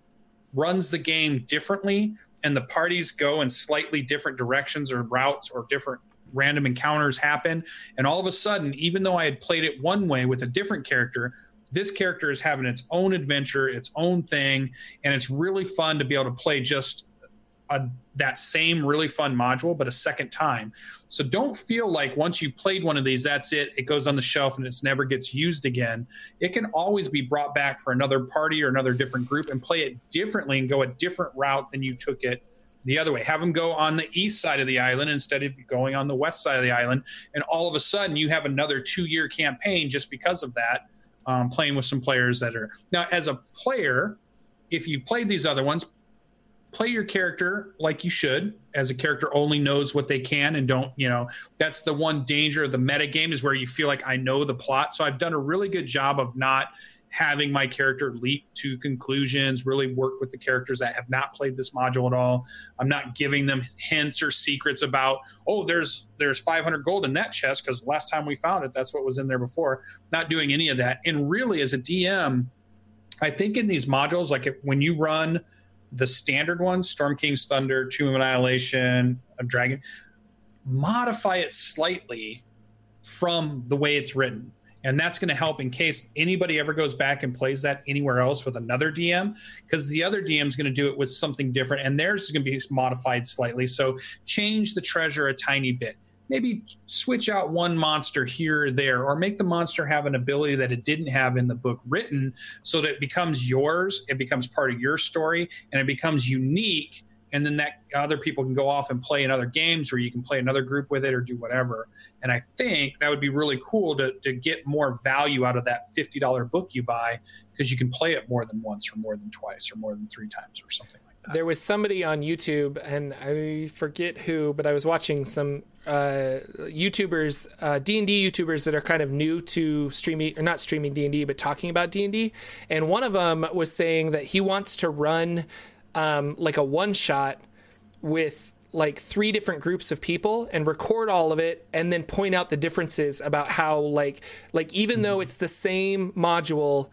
runs the game differently, and the parties go in slightly different directions or routes, or different random encounters happen. And all of a sudden, even though I had played it one way with a different character, this character is having its own adventure, its own thing. And it's really fun to be able to play just a, that same really fun module, but a second time. So don't feel like once you've played one of these, that's it. It goes on the shelf and it never gets used again. It can always be brought back for another party or another different group and play it differently and go a different route than you took it the other way. Have them go on the east side of the island instead of going on the west side of the island. And all of a sudden you have another two-year campaign just because of that, um, playing with some players that are... Now, as a player, if you've played these other ones, play your character like you should, as a character only knows what they can and don't, you know, that's the one danger of the metagame is where you feel like I know the plot. So I've done a really good job of not having my character leap to conclusions, really work with the characters that have not played this module at all. I'm not giving them hints or secrets about, oh, there's there's five hundred gold in that chest because last time we found it, that's what was in there before. Not doing any of that. And really, as a D M, I think in these modules, like if, when you run the standard ones, Storm King's Thunder, Tomb of Annihilation, Dragon, modify it slightly from the way it's written. And that's going to help in case anybody ever goes back and plays that anywhere else with another D M, because the other D M is going to do it with something different, and theirs is going to be modified slightly. So change the treasure a tiny bit. Maybe switch out one monster here or there, or make the monster have an ability that it didn't have in the book written so that it becomes yours, it becomes part of your story, and it becomes unique. And then that other people can go off and play in other games, or you can play another group with it or do whatever. And I think that would be really cool to, to get more value out of that fifty dollar book you buy, because you can play it more than once or more than twice or more than three times or something like that. There was somebody on YouTube, and I forget who, but I was watching some uh, YouTubers, uh, D and D YouTubers that are kind of new to streaming, or not streaming D and D, but talking about D and D. And one of them was saying that he wants to run Um, like a one shot with like three different groups of people and record all of it and then point out the differences about how like like even mm-hmm. though it's the same module,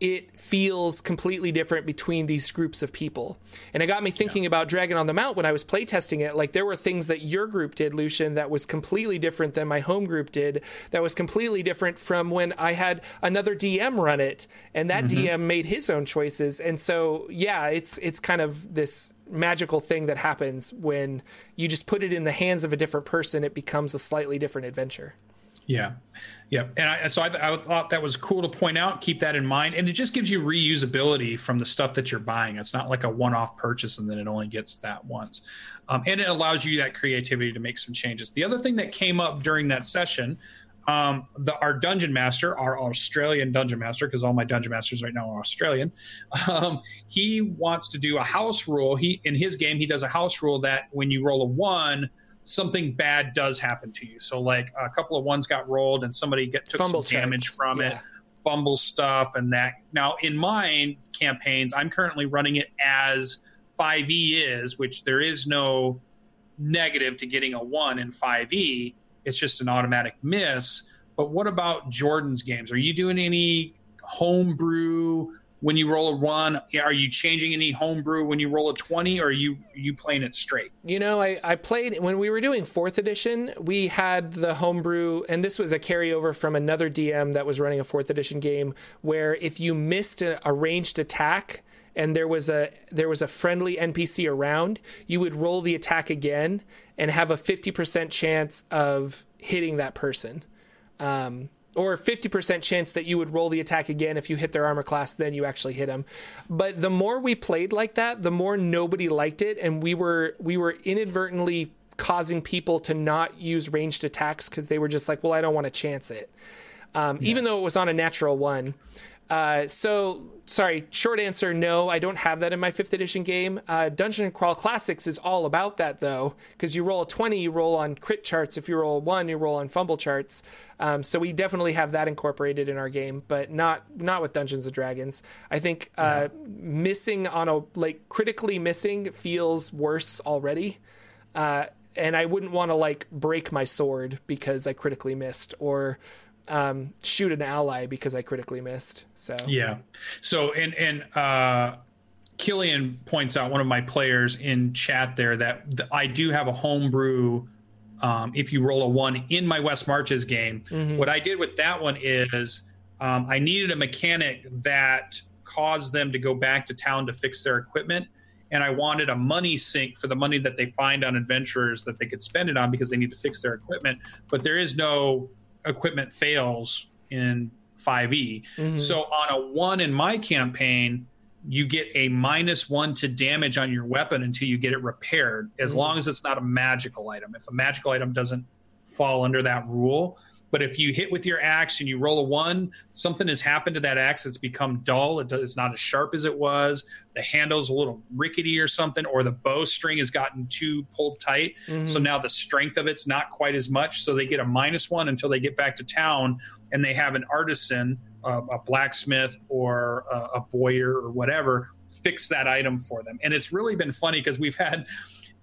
it feels completely different between these groups of people. And it got me thinking yeah. about Dragon on the Mount when I was playtesting it. Like there were things that your group did, Lucian, that was completely different than my home group did, that was completely different from when I had another D M run it, and that mm-hmm. D M made his own choices. And so yeah, it's it's kind of this magical thing that happens when you just put it in the hands of a different person. It becomes a slightly different adventure. Yeah. Yeah. And I, so I, I thought that was cool to point out, keep that in mind. And it just gives you reusability from the stuff that you're buying. It's not like a one-off purchase and then it only gets that once. Um, and it allows you that creativity to make some changes. The other thing that came up during that session, um, the, our dungeon master, our Australian dungeon master, because all my dungeon masters right now are Australian. Um, he wants to do a house rule. He, in his game, he does a house rule that when you roll a one, something bad does happen to you. So like a couple of ones got rolled and somebody get, took fumble some checks. damage from yeah. it, fumble stuff and that. Now in mine campaigns, I'm currently running it as five E is, which there is no negative to getting a one in five E. It's just an automatic miss. But what about Jordan's games? Are you doing any homebrew when you roll a one? Are you changing any homebrew when you roll a twenty, or are you are you playing it straight? You know, I, I played, when we were doing fourth edition, we had the homebrew, and this was a carryover from another D M that was running a fourth edition game, where if you missed a, a ranged attack and there was a there was a friendly N P C around, you would roll the attack again and have a fifty percent chance of hitting that person. Um Or fifty percent chance that you would roll the attack again. If you hit their armor class, then you actually hit them. But the more we played like that, the more nobody liked it. And we were we were inadvertently causing people to not use ranged attacks because they were just like, well, I don't want to chance it. Um, yeah. Even though it was on a natural one. Uh, so, sorry, short answer, no, I don't have that in my fifth edition game. Uh, Dungeon Crawl Classics is all about that, though, because you roll a twenty, you roll on crit charts. If you roll a one, you roll on fumble charts. Um, so we definitely have that incorporated in our game, but not not with Dungeons and Dragons. I think uh, yeah. missing on a, like, critically missing feels worse already. Uh, and I wouldn't want to, like, break my sword because I critically missed, or um shoot an ally because I critically missed. So yeah so and and uh Killian points out, one of my players in chat there, that th- I do have a homebrew. Um if you roll a one in my West Marches game, mm-hmm. what I did with that one is um I needed a mechanic that caused them to go back to town to fix their equipment, and I wanted a money sink for the money that they find on adventurers that they could spend it on because they need to fix their equipment. But there is no equipment fails in five E. Mm-hmm. So on a one in my campaign, you get a minus one to damage on your weapon until you get it repaired, as mm-hmm. long as it's not a magical item. If a magical item doesn't fall under that rule. But if you hit with your axe and you roll a one, something has happened to that axe. It's become dull. It does, it's not as sharp as it was. The handle's a little rickety or something, or the bowstring has gotten too pulled tight. Mm-hmm. So now the strength of it's not quite as much. So they get a minus one until they get back to town, and they have an artisan a, a blacksmith or a, a bowyer or whatever, fix that item for them. And it's really been funny because we've had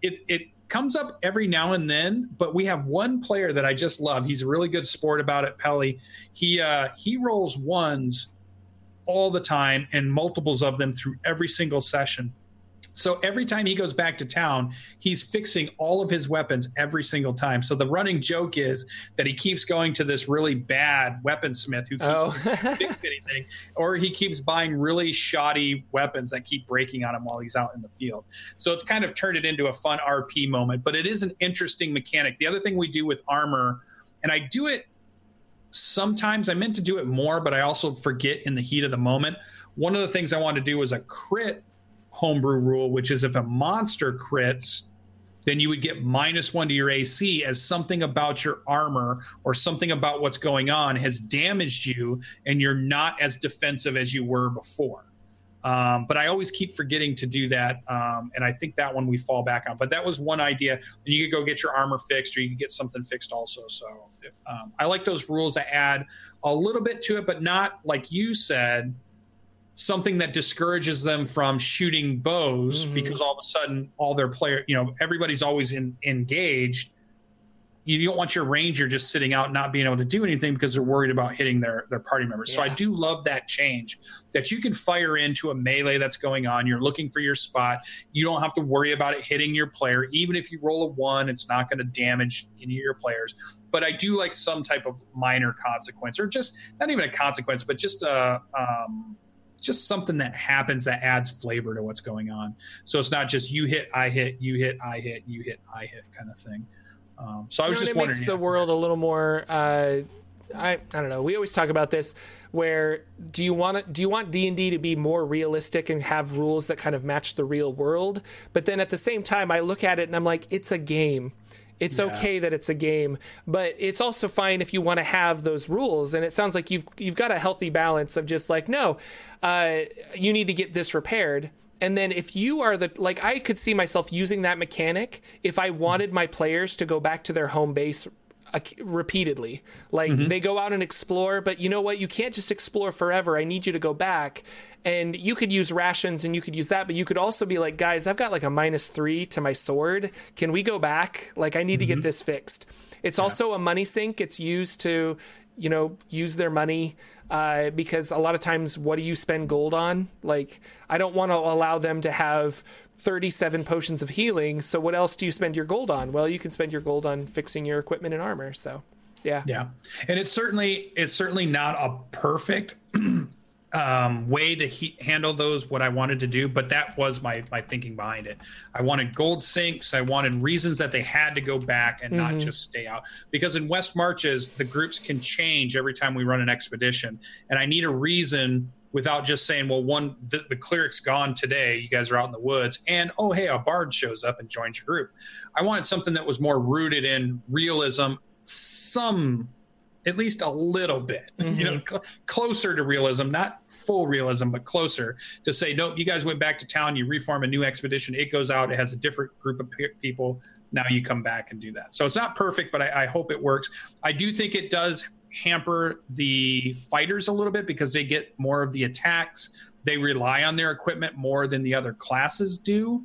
it, it comes up every now and then, but we have one player that I just love. He's a really good sport about it, Pelly. He, uh, he rolls ones all the time and multiples of them through every single session. So every time he goes back to town, he's fixing all of his weapons every single time. So the running joke is that he keeps going to this really bad weaponsmith who can't fix anything, or he keeps buying really shoddy weapons that keep breaking on him while he's out in the field. So it's kind of turned it into a fun R P moment, but it is an interesting mechanic. The other thing we do with armor, and I do it sometimes, I meant to do it more, but I also forget in the heat of the moment. One of the things I wanted to do was a crit homebrew rule, which is if a monster crits, then you would get minus one to your A C as something about your armor or something about what's going on has damaged you and you're not as defensive as you were before. Um, but I always keep forgetting to do that. Um, and I think that one we fall back on. But that was one idea. And you could go get your armor fixed or you could get something fixed also. So um, I like those rules that add a little bit to it, but not, like you said, something that discourages them from shooting bows, mm-hmm. because all of a sudden all their player, you know, everybody's always in, engaged. You don't want your ranger just sitting out, not being able to do anything because they're worried about hitting their, their party members. Yeah. So I do love that change that you can fire into a melee that's going on. You're looking for your spot. You don't have to worry about it hitting your player. Even if you roll a one, it's not going to damage any of your players. But I do like some type of minor consequence, or just not even a consequence, but just a, um, just something that happens that adds flavor to what's going on. So it's not just you hit, I hit, you hit, I hit, you hit, I hit kind of thing. Um, so I was you know, just it wondering. It makes the world a little more, uh, I, I don't know. We always talk about this where do you want do you want D and D to be more realistic and have rules that kind of match the real world? But then at the same time, I look at it and I'm like, it's a game. It's yeah. okay that it's a game, but it's also fine if you want to have those rules. And it sounds like you've you've got a healthy balance of just like, no, uh, you need to get this repaired. And then if you are the, like, I could see myself using that mechanic if I wanted my players to go back to their home base uh, repeatedly. Like mm-hmm. they go out and explore, but you know what? You can't just explore forever. I need you to go back. And you could use rations and you could use that, but you could also be like, guys, I've got like a minus three to my sword. Can we go back? Like, I need mm-hmm. to get this fixed. It's yeah. also a money sink. It's used to, you know, use their money uh, because a lot of times, what do you spend gold on? Like, I don't want to allow them to have thirty-seven potions of healing. So what else do you spend your gold on? Well, you can spend your gold on fixing your equipment and armor. So, yeah. Yeah. And it's certainly, it's certainly not a perfect um way to he- handle those what I wanted to do, but that was my my thinking behind it. I wanted gold sinks, I wanted reasons that they had to go back and mm-hmm. not just stay out, because in West Marches the groups can change every time we run an expedition, and I need a reason without just saying, well, one the, the cleric's gone today, you guys are out in the woods, and oh hey, a bard shows up and joins your group. I wanted something that was more rooted in realism, some at least a little bit, mm-hmm. you know, cl- closer to realism, not full realism, but closer, to say, nope, you guys went back to town, you reform a new expedition, it goes out, it has a different group of pe- people. Now you come back and do that. So it's not perfect, but I, I hope it works. I do think it does hamper the fighters a little bit because they get more of the attacks. They rely on their equipment more than the other classes do.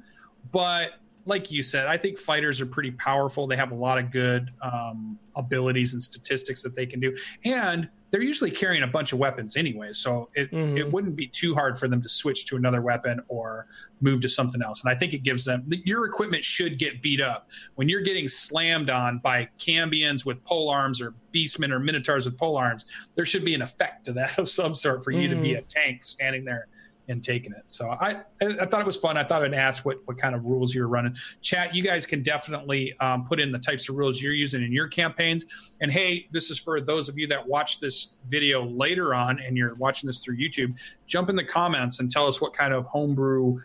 But like you said, I think fighters are pretty powerful. They have a lot of good um, abilities and statistics that they can do. And they're usually carrying a bunch of weapons anyway. So it, mm-hmm. it wouldn't be too hard for them to switch to another weapon or move to something else. And I think it gives them, your equipment should get beat up. When you're getting slammed on by Cambions with pole arms or Beastmen or Minotaurs with pole arms, there should be an effect to that of some sort for you mm-hmm. to be a tank standing there and taking it. So I, I thought it was fun. I thought I'd ask what, what kind of rules you were running. Chat, you guys can definitely um, put in the types of rules you're using in your campaigns. And hey, this is for those of you that watch this video later on and you're watching this through YouTube, jump in the comments and tell us what kind of homebrew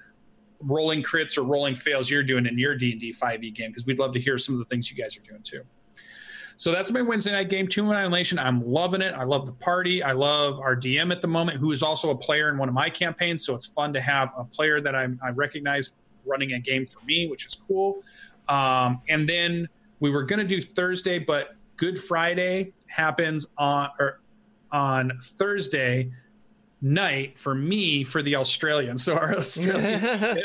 rolling crits or rolling fails you're doing in your D and D five e game, because we'd love to hear some of the things you guys are doing too. So that's my Wednesday night game, Tomb of Annihilation. I'm loving it. I love the party. I love our D M at the moment, who is also a player in one of my campaigns. So it's fun to have a player that I, I recognize running a game for me, which is cool. Um, and then we were going to do Thursday, but Good Friday happens on, or on Thursday night for me for the Australians. So our Australian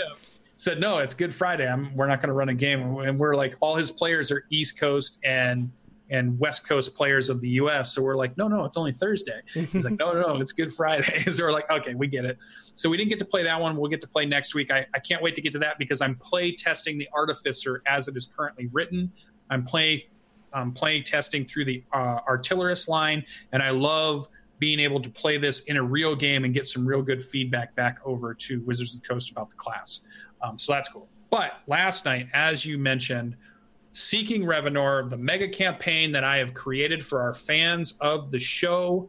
said, no, it's Good Friday. I'm, we're not going to run a game. And we're like, all his players are East Coast and and West Coast players of the U S. So we're like, no, no, it's only Thursday. He's like, no, no, no, it's Good Friday. So we're like, okay, we get it. So we didn't get to play that one. We'll get to play next week. I, I can't wait to get to that because I'm play testing the Artificer as it is currently written. I'm play, um, play testing through the uh, Artillerist line, and I love being able to play this in a real game and get some real good feedback back over to Wizards of the Coast about the class. Um, so that's cool. But last night, as you mentioned, Seeking Revanor, the mega campaign that I have created for our fans of the show.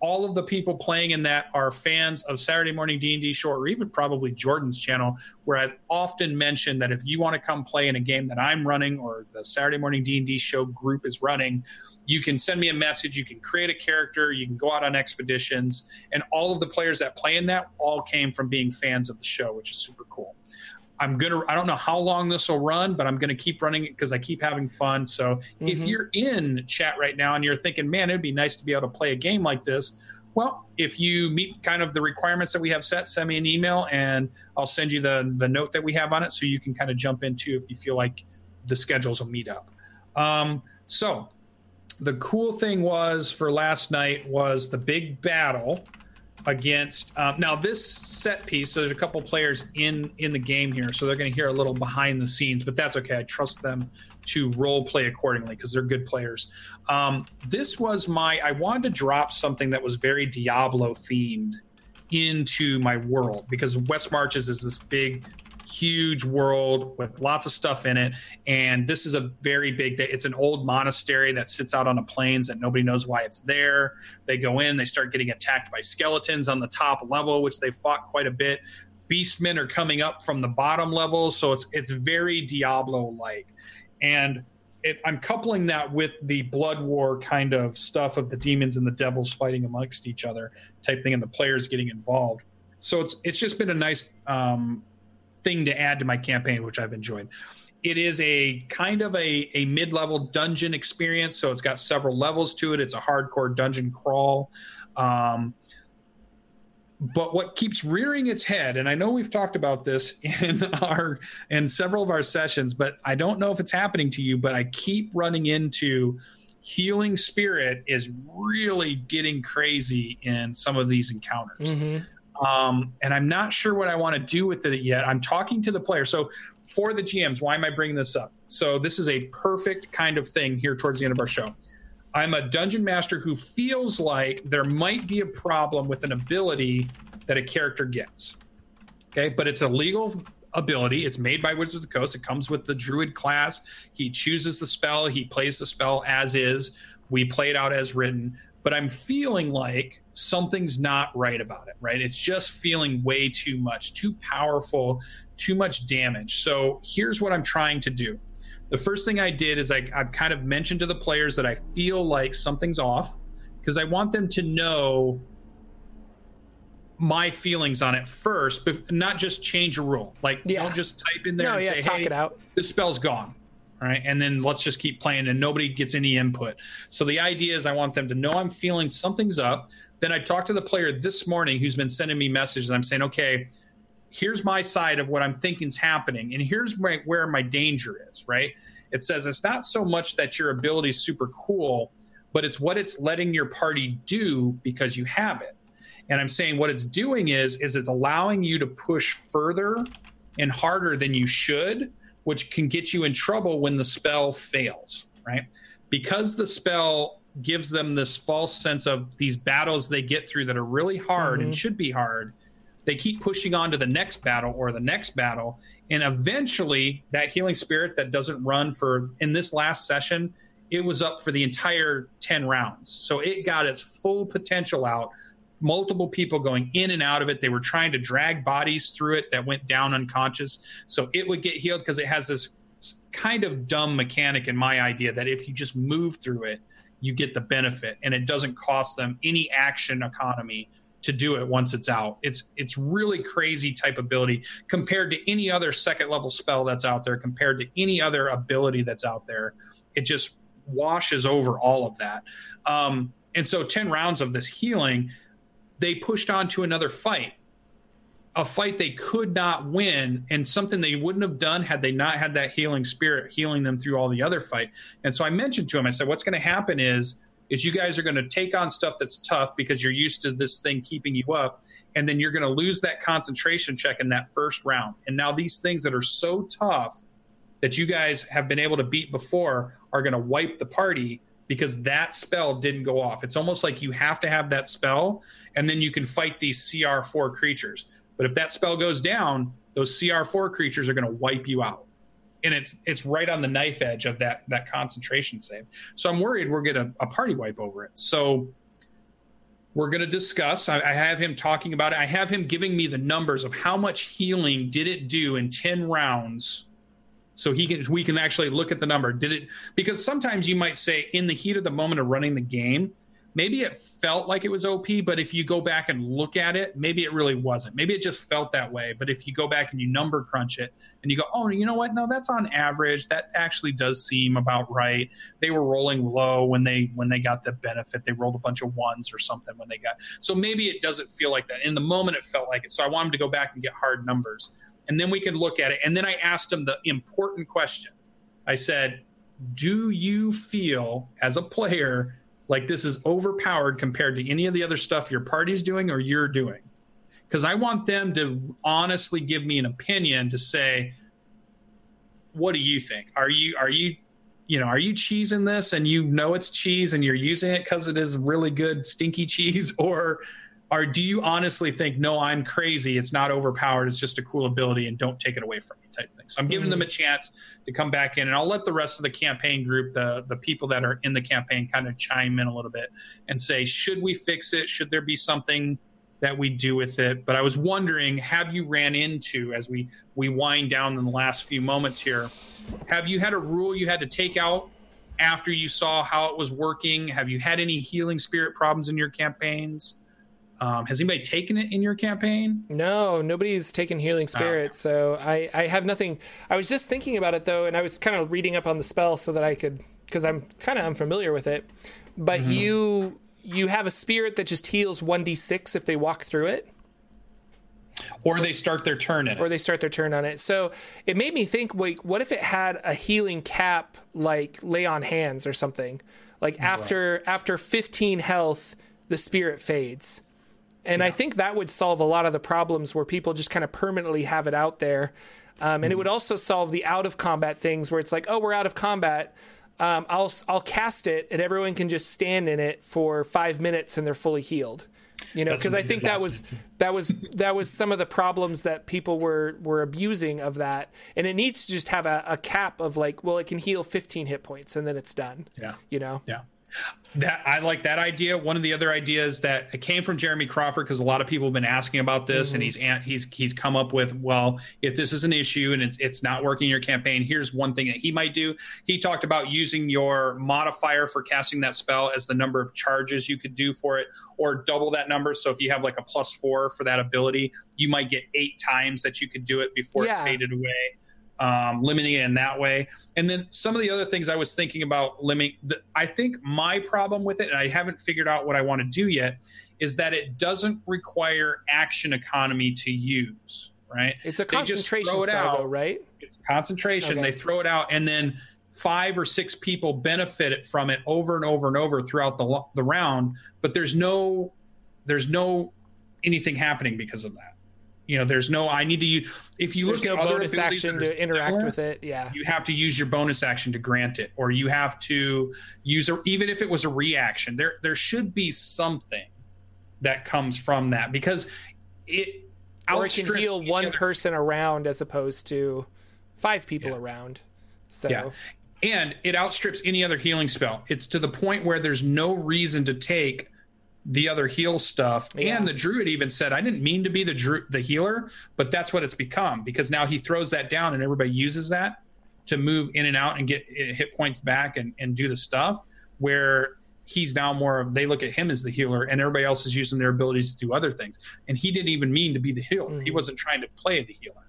All of the people playing in that are fans of Saturday Morning D and D Show, or even probably Jordan's channel, where I've often mentioned that if you want to come play in a game that I'm running or the Saturday Morning D and D Show group is running, you can send me a message, you can create a character, you can go out on expeditions. And all of the players that play in that all came from being fans of the show, which is super cool. I'm going to, I don't know how long this will run, but I'm going to keep running it because I keep having fun. So mm-hmm. if you're in chat right now and you're thinking, man, it'd be nice to be able to play a game like this. Well, if you meet kind of the requirements that we have set, send me an email and I'll send you the, the note that we have on it. So you can kind of jump into if you feel like the schedules will meet up. Um, so the cool thing was for last night was the big battle against um, now this set piece. So there's a couple players in in the game here, so they're going to hear a little behind the scenes, but that's okay. I trust them to role play accordingly because they're good players. Um, this was my I wanted to drop something that was very Diablo themed into my world, because West Marches is this big, huge world with lots of stuff in it, and this is a very big it's an old monastery that sits out on the plains and nobody knows why it's there. They go in, they start getting attacked by skeletons on the top level, which they fought quite a bit. Beastmen are coming up from the bottom level, so it's it's very Diablo like and it, I'm coupling that with the blood war kind of stuff of the demons and the devils fighting amongst each other type thing, and the players getting involved. So it's it's just been a nice um thing to add to my campaign, which I've enjoyed. It is a kind of a, a mid-level dungeon experience, so it's got several levels to it. It's a hardcore dungeon crawl. Um, but what keeps rearing its head, and I know we've talked about this in our in several of our sessions, but I don't know if it's happening to you, but I keep running into healing spirit is really getting crazy in some of these encounters. Mm-hmm. Um, and I'm not sure what I want to do with it yet. I'm talking to the player. So for the G Ms, why am I bringing this up? So this is a perfect kind of thing here towards the end of our show. I'm a dungeon master who feels like there might be a problem with an ability that a character gets. Okay, but it's a legal ability. It's made by Wizards of the Coast. It comes with the druid class. He chooses the spell. He plays the spell as is. We play it out as written. But I'm feeling like something's not right about it, right? It's just feeling way too much, too powerful, too much damage. So here's what I'm trying to do. The first thing I did is I, I've kind of mentioned to the players that I feel like something's off, because I want them to know my feelings on it first, but not just change a rule. Like, yeah. Don't just type in there no, and yeah, say, talk hey, it out. This spell's gone. All right, and then let's just keep playing and nobody gets any input. So the idea is I want them to know I'm feeling something's up. Then I talked to the player this morning who's been sending me messages. I'm saying, okay, here's my side of what I'm thinking's happening. And here's my, where my danger is, right? It says it's not so much that your ability is super cool, but it's what it's letting your party do because you have it. And I'm saying what it's doing is, is it's allowing you to push further and harder than you should, which can get you in trouble when the spell fails, right? Because the spell gives them this false sense of these battles they get through that are really hard mm-hmm. and should be hard, they keep pushing on to the next battle or the next battle. And eventually that healing spirit that doesn't run for, in this last session, it was up for the entire ten rounds. So it got its full potential out. Multiple people going in and out of it. They were trying to drag bodies through it that went down unconscious. So it would get healed because it has this kind of dumb mechanic in my idea that if you just move through it, you get the benefit, and it doesn't cost them any action economy to do it once it's out. It's it's really crazy type ability compared to any other second level spell that's out there, compared to any other ability that's out there. It just washes over all of that. Um, And so ten rounds of this healing, they pushed on to another fight, a fight they could not win, and something they wouldn't have done had they not had that healing spirit healing them through all the other fight. And so I mentioned to him, I said, what's going to happen is, is you guys are going to take on stuff that's tough because you're used to this thing keeping you up, and then you're going to lose that concentration check in that first round. And now these things that are so tough that you guys have been able to beat before are going to wipe the party because that spell didn't go off. It's almost like you have to have that spell, and then you can fight these C R four creatures. But if that spell goes down, those C R four creatures are going to wipe you out. And it's it's right on the knife edge of that that concentration save. So I'm worried we're going to a party wipe over it. So we're going to discuss. I, I have him talking about it. I have him giving me the numbers of how much healing did it do in ten rounds. So he can we can actually look at the number. Did it? Because sometimes you might say in the heat of the moment of running the game, maybe it felt like it was O P, but if you go back and look at it, maybe it really wasn't. Maybe it just felt that way. But if you go back and you number crunch it and you go, oh, you know what? No, that's on average. That actually does seem about right. They were rolling low when they when they got the benefit. They rolled a bunch of ones or something when they got. So maybe it doesn't feel like that. In the moment, it felt like it. So I want him to go back and get hard numbers. And then we can look at it. And then I asked him the important question. I said, do you feel as a player like this is overpowered compared to any of the other stuff your party's doing or you're doing? Because I want them to honestly give me an opinion to say, what do you think? Are you, are you, you know, are you cheesing this and you know it's cheese and you're using it because it is really good stinky cheese? Or Or do you honestly think, no, I'm crazy, it's not overpowered, it's just a cool ability, and don't take it away from me type thing? So I'm giving mm. them a chance to come back in, and I'll let the rest of the campaign group, the, the people that are in the campaign, kind of chime in a little bit and say, should we fix it? Should there be something that we do with it? But I was wondering, have you ran into, as we, we wind down in the last few moments here, have you had a rule you had to take out after you saw how it was working? Have you had any healing spirit problems in your campaigns? Um, has anybody taken it in your campaign? No, nobody's taken Healing Spirit, oh. so I, I have nothing. I was just thinking about it, though, and I was kind of reading up on the spell so that I could, because I'm kind of unfamiliar with it. But mm-hmm. you you have a spirit that just heals one d six if they walk through it. Or they start their turn in it. Or they start their turn on it. So it made me think, like, what if it had a healing cap, like Lay on Hands or something? Like, right. after after fifteen health, the spirit fades. And yeah. I think that would solve a lot of the problems where people just kind of permanently have it out there. Um, and mm-hmm. it would also solve the out of combat things where it's like, oh, we're out of combat. Um, I'll, I'll cast it and everyone can just stand in it for five minutes and they're fully healed. You know, because I think that was that was that was some of the problems that people were were abusing of that. And it needs to just have a, a cap of like, well, it can heal fifteen hit points and then it's done. Yeah. You know? Yeah. That I like that idea. One of the other ideas that it came from Jeremy Crawford, because a lot of people have been asking about this, mm-hmm. and he's he's he's come up with, well, if this is an issue and it's it's not working in your campaign, here's one thing that he might do. He talked about using your modifier for casting that spell as the number of charges you could do for it, or double that number. So if you have like a plus four for that ability, you might get eight times that you could do it before yeah. it faded away. Um, limiting it in that way. And then some of the other things I was thinking about limiting, the, I think my problem with it, and I haven't figured out what I want to do yet, is that it doesn't require action economy to use, right? It's a concentration spell, it though, right? It's concentration. Okay. They throw it out, and then five or six people benefit from it over and over and over throughout the, the round, but there's no, there's no anything happening because of that. You know, there's no, I need to use, if you there's look no at bonus other action to interact similar, with it, yeah. You have to use your bonus action to grant it, or you have to use, a, even if it was a reaction, there there should be something that comes from that, because it Or it can heal one other. person around as opposed to five people yeah. around, so. Yeah. And it outstrips any other healing spell. It's to the point where there's no reason to take the other heal stuff. Yeah. And the druid even said, I didn't mean to be the dru- the healer, but that's what it's become, because now he throws that down and everybody uses that to move in and out and get hit points back and, and do the stuff where he's now more of, they look at him as the healer and everybody else is using their abilities to do other things. And he didn't even mean to be the healer. Mm-hmm. He wasn't trying to play the healer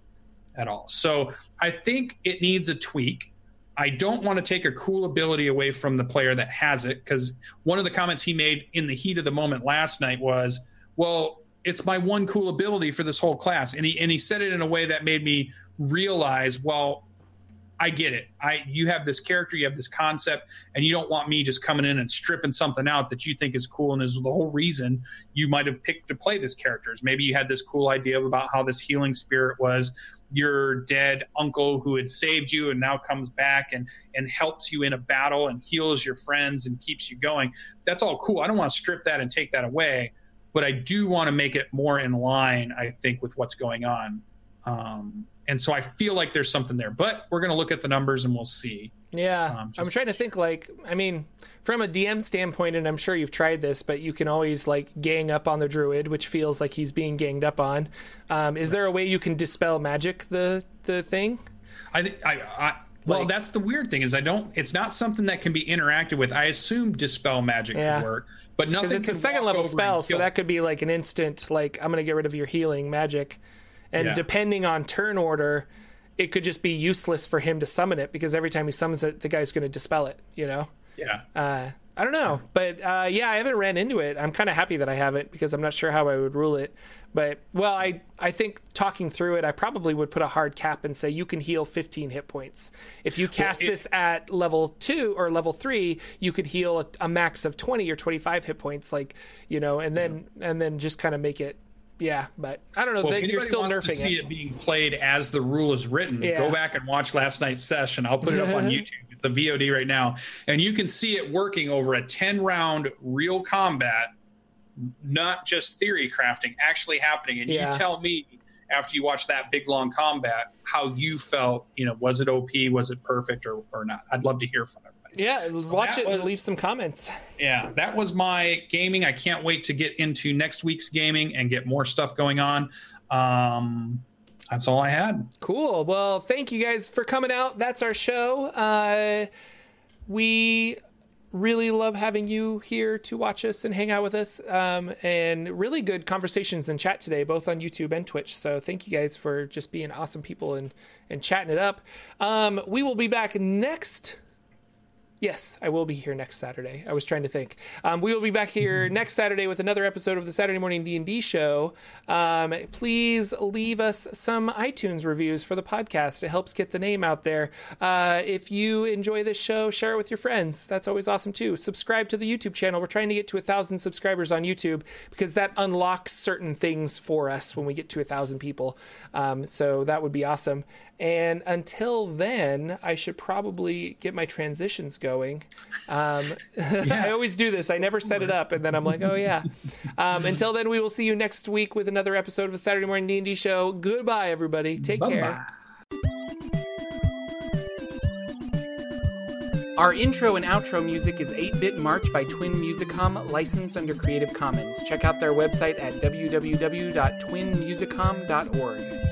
at all. So I think it needs a tweak. I don't want to take a cool ability away from the player that has it, because one of the comments he made in the heat of the moment last night was, well, it's my one cool ability for this whole class. And he, and he said it in a way that made me realize, well, I get it. I, you have this character, you have this concept, and you don't want me just coming in and stripping something out that you think is cool and is the whole reason you might have picked to play this character. Maybe you had this cool idea about how this healing spirit was your dead uncle who had saved you and now comes back and, and helps you in a battle and heals your friends and keeps you going. That's all cool. I don't want to strip that and take that away, but I do want to make it more in line, I think, with what's going on. Um, And so I feel like there's something there, but we're going to look at the numbers and we'll see. Yeah. Um, I'm trying to think like, I mean, from a D M standpoint, and I'm sure you've tried this, but you can always like gang up on the druid, which feels like he's being ganged up on. Um, is there a way you can dispel magic, the, the thing? I think I, I well, like, that's the weird thing is I don't, it's not something that can be interacted with. I assume dispel magic yeah. could work, but nothing. Cause it's a second level spell. So that could be like an instant, like I'm going to get rid of your healing magic. And yeah. depending on turn order, it could just be useless for him to summon it because every time he summons it, the guy's going to dispel it, you know? Yeah. Uh, I don't know. But uh, yeah, I haven't ran into it. I'm kind of happy that I haven't because I'm not sure how I would rule it. But, well, I, I think talking through it, I probably would put a hard cap and say you can heal fifteen hit points. If you cast well, it, this at level two or level three, you could heal a, a max of twenty or twenty-five hit points, like, you know, and then yeah. and then just kind of make it. Yeah, but I don't know. Well, they, if anybody you're still wants nerfing to see it. it being played as the rule is written, yeah. go back and watch last night's session. I'll put it up on YouTube. It's a V O D right now. And you can see it working over a ten-round real combat, not just theory crafting, actually happening. And yeah. you tell me after you watch that big, long combat how you felt. You know, was it O P? Was it perfect or, or not? I'd love to hear from everybody. Yeah, watch it and leave some comments. Yeah, that was my gaming. I can't wait to get into next week's gaming and get more stuff going on. Um, that's all I had. Cool. Well, thank you guys for coming out. That's our show. Uh, we really love having you here to watch us and hang out with us. Um, and really good conversations and chat today, both on YouTube and Twitch. So thank you guys for just being awesome people and, and chatting it up. Um, we will be back next Yes, I will be here next Saturday. I was trying to think. Um, we will be back here next Saturday with another episode of the Saturday Morning D and D Show. Um, please leave us some iTunes reviews for the podcast. It helps get the name out there. Uh, if you enjoy this show, share it with your friends. That's always awesome, too. Subscribe to the YouTube channel. We're trying to get to one thousand subscribers on YouTube because that unlocks certain things for us when we get to one thousand people. Um, so that would be awesome. And until then, I should probably get my transitions going. Um, yeah. I always do this. I never set it up. And then I'm like, oh, yeah. Um, until then, we will see you next week with another episode of the Saturday Morning D and D Show. Goodbye, everybody. Take Bye-bye. care. Our intro and outro music is eight-Bit March by Twin Musicom, licensed under Creative Commons. Check out their website at w w w dot twin musicom dot org.